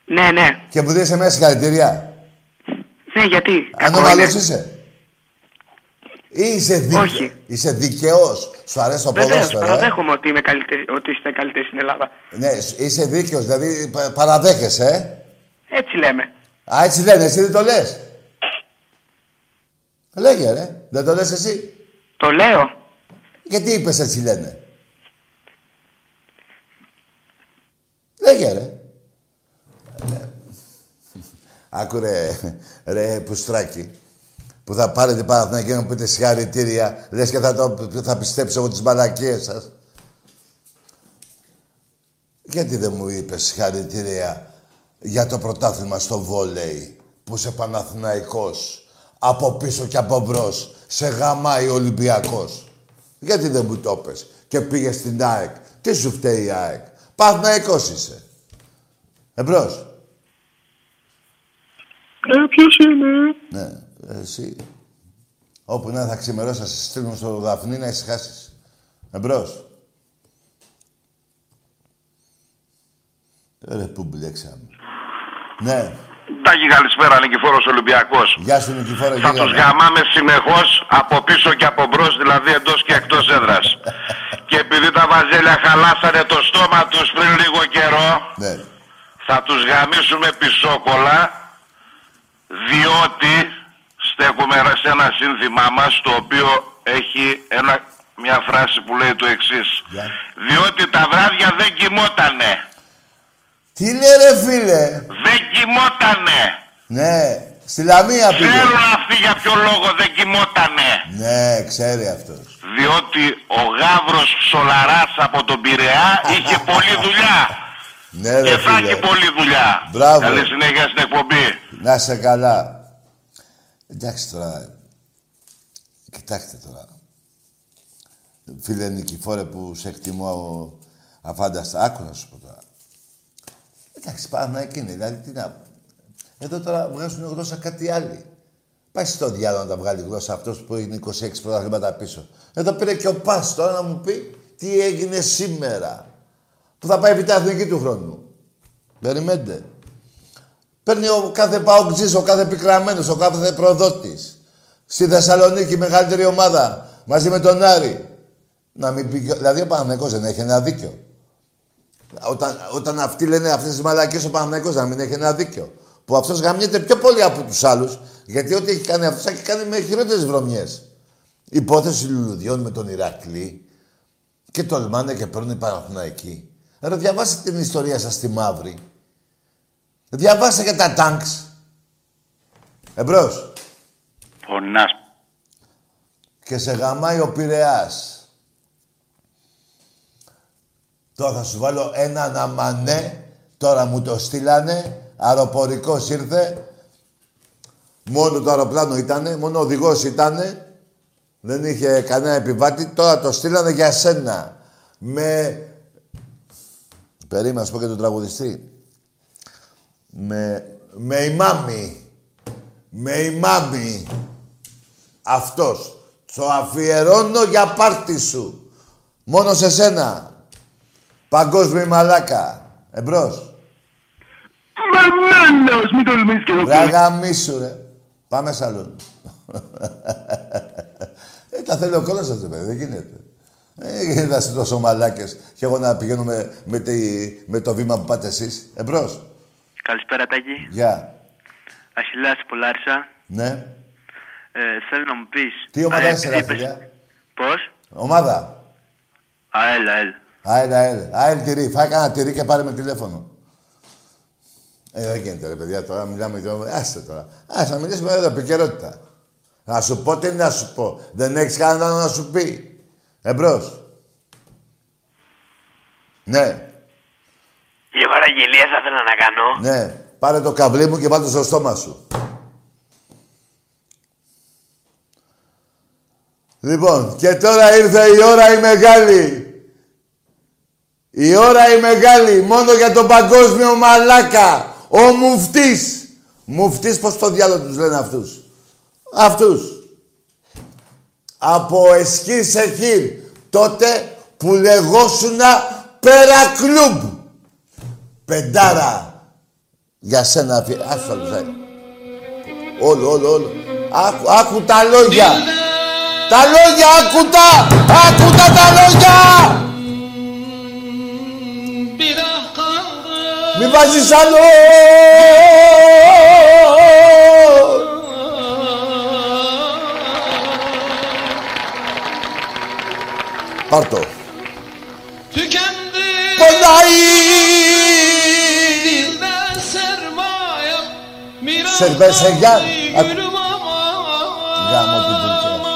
Ναι, ναι. Και μου δίνεις εμένα συγχαρητήρια? Ναι, γιατί. Ανώμαλος είσαι. Ή είσαι δίκαιος. Είσαι δικαιός. Σου αρέσει το ποδόσφαιρο. Παραδέχομαι ότι είμαι ότι είστε καλύτεροι στην Ελλάδα. Ναι, είσαι δίκαιος, δηλαδή παραδέχεσαι. Έτσι λέμε. Α, έτσι λένε, εσύ δεν το λες. Λέγε, ρε. Δεν το λες εσύ. Το λέω. Γιατί είπες έτσι λένε. Λέγε, ρε. Άκου ρε Πουστράκη, που θα πάρετε Παναθηναϊκή να μου πείτε συγχαρητήρια, λες και θα πιστέψω εγώ τις μαλακίες σας. Γιατί δεν μου είπες συγχαρητήρια για το πρωτάθλημα στο βόλεϊ, που είσαι Παναθηναϊκός, από πίσω και από μπρος, σε γαμάει Ολυμπιακός. Γιατί δεν μου το πες και πήγες στην ΑΕΚ. Τι σου φταίει η ΑΕΚ? Παναθηναϊκός είσαι. Εμπρός. Ποιος είναι? Ναι, εσύ. Όπου να θα ξημερώσει, θα σε στείλουν στο Δαφνί να ησυχάσεις. Εμπρός. Ρε, πού μπλέξαμε. Ναι. Τάκη, καλησπέρα, Νικηφόρος Ολυμπιακός. Γεια σου, Νικηφόρο. Θα τους γαμάμε συνεχώς από πίσω και από μπρος, δηλαδή εντός και εκτός έδρας. Και επειδή τα βαζέλια χαλάσανε το στόμα τους πριν λίγο καιρό, ναι, θα τους γαμίσουμε πισόκολα. Διότι στέκουμε σε ένα σύνθημά μας, το οποίο έχει μια φράση που λέει το εξής. Διότι τα βράδια δεν κοιμότανε. Τι λέει, ρε φίλε? Δεν κοιμότανε. Ναι, στη Λαμία πήγε. Ξέρουν αυτοί για ποιο λόγο δεν κοιμότανε. Ναι, ξέρει αυτός. Διότι ο γάβρος Ψολαράς από τον Πειραιά είχε πολλή δουλειά. Ναι, ρε, και θα έχει πολλή δουλειά. Μπράβο. Καλή συνέχεια στην εκπομπή. Να είσαι καλά. Εντάξει τώρα. Κοιτάξτε τώρα. Φίλε Νικηφόρε που σε εκτιμώ αφάνταστα. Άκου να σου πω τώρα. Εντάξει, πάμε να εκείνη. Δηλαδή τι να... Εδώ τώρα βγάζουν γλώσσα κάτι άλλη. Πάει στο διάλογο να τα βγάλει γλώσσα αυτός που έγινε 26 πρωταθλήματα πίσω. Εδώ πήρε και ο Πας τώρα να μου πει τι έγινε σήμερα. Που θα πάει η Εθνική του χρόνου. Περιμένετε. Παίρνει ο κάθε παοκτζής, ο κάθε πικραμένος, ο κάθε προδότης. Στη Θεσσαλονίκη η μεγαλύτερη ομάδα, μαζί με τον Άρη. Να μην πει, δηλαδή ο Παναθηναϊκός δεν έχει ένα δίκιο. Όταν αυτοί λένε αυτές τις μαλακίες, ο Παναθηναϊκός να μην έχει ένα δίκιο. Που αυτός γαμνιέται πιο πολύ από τους άλλους, γιατί ό,τι έχει κάνει αυτός έχει κάνει με χειρότερες βρωμιές. Υπόθεση λουλουδιών με τον Ηρακλή και τολμάνε και παίρνουν Παναθηναϊκή. Ρε, διαβάστε την ιστορία σας στη μαύρη. Διαβάστε για τα τάγκς. Εμπρός. Πονάς. Και σε γαμάει ο Πειραιάς. Τώρα θα σου βάλω έναν αμανέ. Τώρα μου το στείλανε. Αεροπορικός ήρθε. Μόνο το αεροπλάνο ήτανε. Μόνο ο οδηγός ήτανε. Δεν είχε κανένα επιβάτη. Τώρα το στείλανε για σένα. Με... Περίμενα να σου πω και τον τραγουδιστή. Με η μάμη. Με η μάμη. Αυτός. Το αφιερώνω για πάρτι σου. Μόνο σε σένα. Παγκόσμιο μαλάκα. Εμπρός. Μαμάνος, μην τολμήσεις και το πεις. Γαμίσου, ρε. Πάμε σαλούν. Τα θέλω κόλλας αυτό, παιδί. Δεν γίνεται. Δεν είστε τόσο μαλάκες και εγώ να πηγαίνω με το βήμα που πάτε εσείς. Εμπρός. Καλησπέρα, Τάκη. Γεια. Αχιλλέας από Λάρισα. Ναι. Θέλω να μου πεις... Τι ομάδα είσαι, ρε παιδιά? Πώς? Ομάδα. ΑΕΛ, ΑΕΛ. ΑΕΛ, ΑΕΛ. ΑΕΛ τυρί. Φάει κανένα τυρί και πάρε με τηλέφωνο. Δεν γίνεται, ρε παιδιά, τώρα μιλάμε... Άσε τώρα. Άσε να μιλήσουμε εδώ επικαιρότητα. Να σου πω τι να σου πω. Δεν έχεις κανέναν να σου πει. Εμπρός. Ναι. Λίγο παραγγελία θα ήθελα να κάνω. Ναι. Πάρε το καβλί μου και βάλτε στο στόμα σου. Λοιπόν, και τώρα ήρθε η ώρα η μεγάλη. Η ώρα η μεγάλη. Μόνο για τον παγκόσμιο μαλάκα. Ο Μουφτής. Μουφτής, πώς το διάλογο τους λένε αυτούς. Αυτούς. Από Εσκύρ Σεχίρ, τότε που λεγόσουνα Πέρα Κλουμπ. Πεντάρα. Για σένα φίλε. Άσου τα λουθάκια. Όλο. Άκου τα λόγια. Τα λόγια άκουτα. Άκουτα τα λόγια. Μη βάζεις άλλο. Πάρ' το. Πονάει. Σερβεσεγιά. Γάμο την Τουρκία.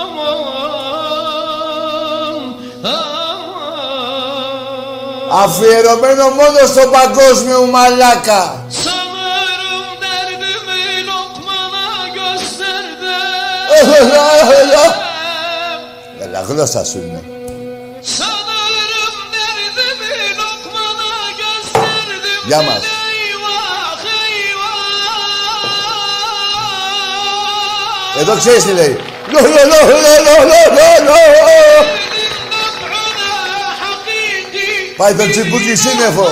Αφιερωμένο μόνο στον παγκόσμιο μαλάκα. Έλα, γλώσσα σου είναι. Γεια μας. Εδώ ξέρεις τι λέει. Πάει το τσιμπούκι σύννεφο.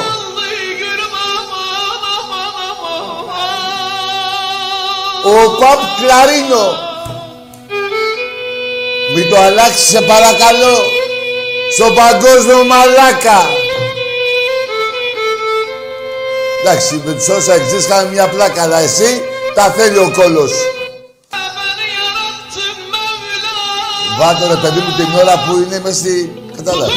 Ο Παπ Κλαρίνο. Μην το αλλάξεις σε παρακαλώ. Στον παγκόσμιο μαλάκα. Εντάξει, με τους όσους εξής κάνουν μια πλάκα, αλλά εσύ τα θέλει ο κόλος. Βάτε ρε παιδί μου την ώρα που είναι μες στη... Κατάλαβα.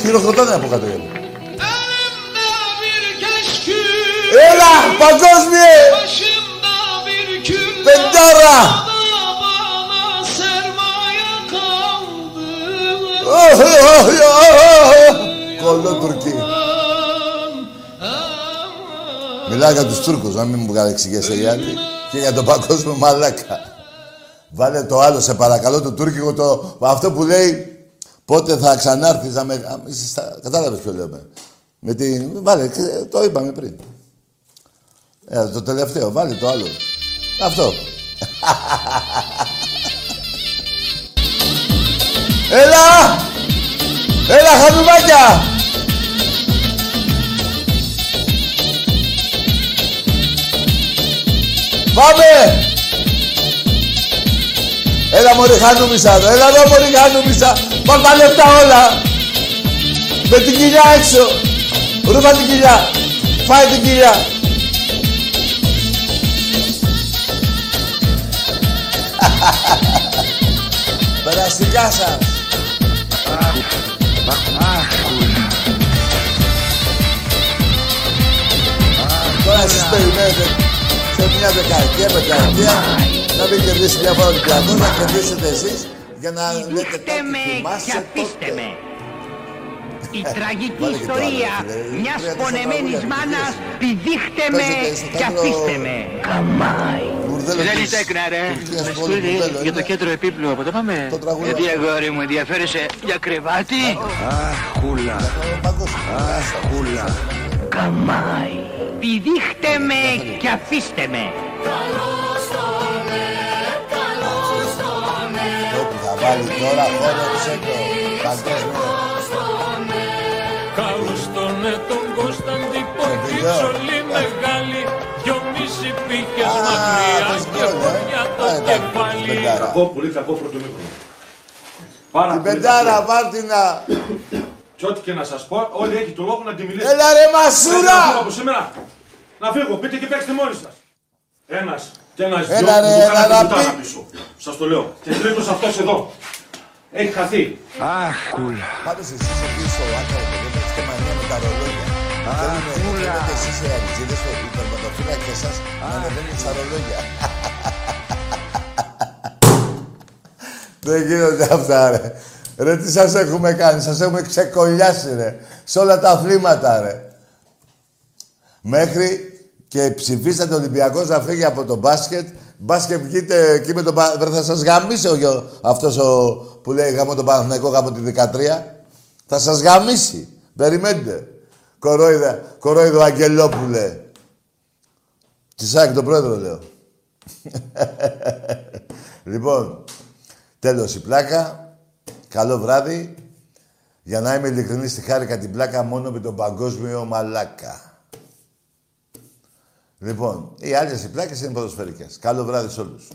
Χειροκροτάνε από κάτω. Έλα, παγκόσμιε! Πεντάρα! Κολοτουρκοί. Μιλάω για τους Τούρκους, να μην μου παρεξηγέσαι γιατί. Και για τον παγκόσμιο μαλάκα. Βάλε το άλλο, σε παρακαλώ, το τουρκικό, το... Αυτό που λέει, πότε θα ξανάρθεις να με... Κατάλαβες ποιο λέμε. Με την... Βάλε, το είπαμε πριν. Το τελευταίο, βάλει το άλλο. Αυτό. Έλα! Έλα, χανουμάκια! Πάμε! Έλα, μωρή χανουμίσα εδώ. Έλα, εδώ, μωρή χανουμίσα. Πάρ' τα λεφτά όλα. Με την κοιλιά έξω. Ρούφα την κοιλιά. Φάει την κοιλιά. Περαστικά σας. Τώρα εσείς περιμένετε σε μια δεκαετία να μην κερδίσει μια φορά την πλατό, να κερδίσετε εσείς για να λέτε κάτι θυμάστε τότε. Η τραγική ιστορία μιας πονεμένης μάνας τη δείχτε με και αφήστε με. Καμάι. Λέλη τέκνα ρε. Για το κέντρο επίπλου από το πάμε. Γιατί αγόρι μου ενδιαφέρεσαι για κρεβάτι. Αχούλα. Αχούλα. Καμάι. Τη δείχτε με και αφήστε με. Καλώς τόνε, καλώς τόνε. Όπου θα βάλει τώρα χώρεψε το παντόσμιο. Καλούστονε τον Κωνσταντίπο, την ψωλή μεγάλη. Δυόμιση πήγες μακριά και πονιά το κεφάλι. Κακό, πολύ κακό πρωτομίκρο. Την πεντάρα, Βάρτινα. Κι ό,τι και να σας πω, όλοι έχει το λόγο να τη μιλήσουν. Έλα ρε Μασούρα! Να φύγω, πείτε και παίξτε μόνοι σας. Ένας και ένας δυο, μου κάνατε κουτά να πίσω. Σας το λέω. Και τρίτος αυτός εδώ. Έχει χαθεί. Αχ, κούλα. Πάντω εσείς είσαι πίσω, άκαρα. Τα ρολόγια. Θέλουμε εσείς οι αριζίδες, οι υπερματοφύλακες σας, να ανεβαίνουν στα ρολόγια. Δεν γίνονται αυτά, ρε. Ρε, τι σας έχουμε κάνει, σας έχουμε ξεκολλιάσει, ρε. Σε όλα τα αθλήματα, ρε. Μέχρι και ψηφίσατε ο Ολυμπιακός να φύγει από το μπάσκετ. Μπάσκετ βγείτε εκεί με τον Παναθηναϊκό. Θα σας γαμίσει αυτός που λέει γαμώ τον Παναθηναϊκό, γαμώ τη 13. Θα σας γαμίσει. Περιμένετε. Κορόιδο Αγγελόπουλε. Τι σάκ τον πρόεδρο λέω. Λοιπόν, τέλος η πλάκα. Καλό βράδυ. Για να είμαι ειλικρινής, τη χάρηκα την πλάκα μόνο με τον παγκόσμιο μαλάκα. Λοιπόν, οι άλλες οι πλάκες είναι ποδοσφαιρικές. Καλό βράδυ σε όλους.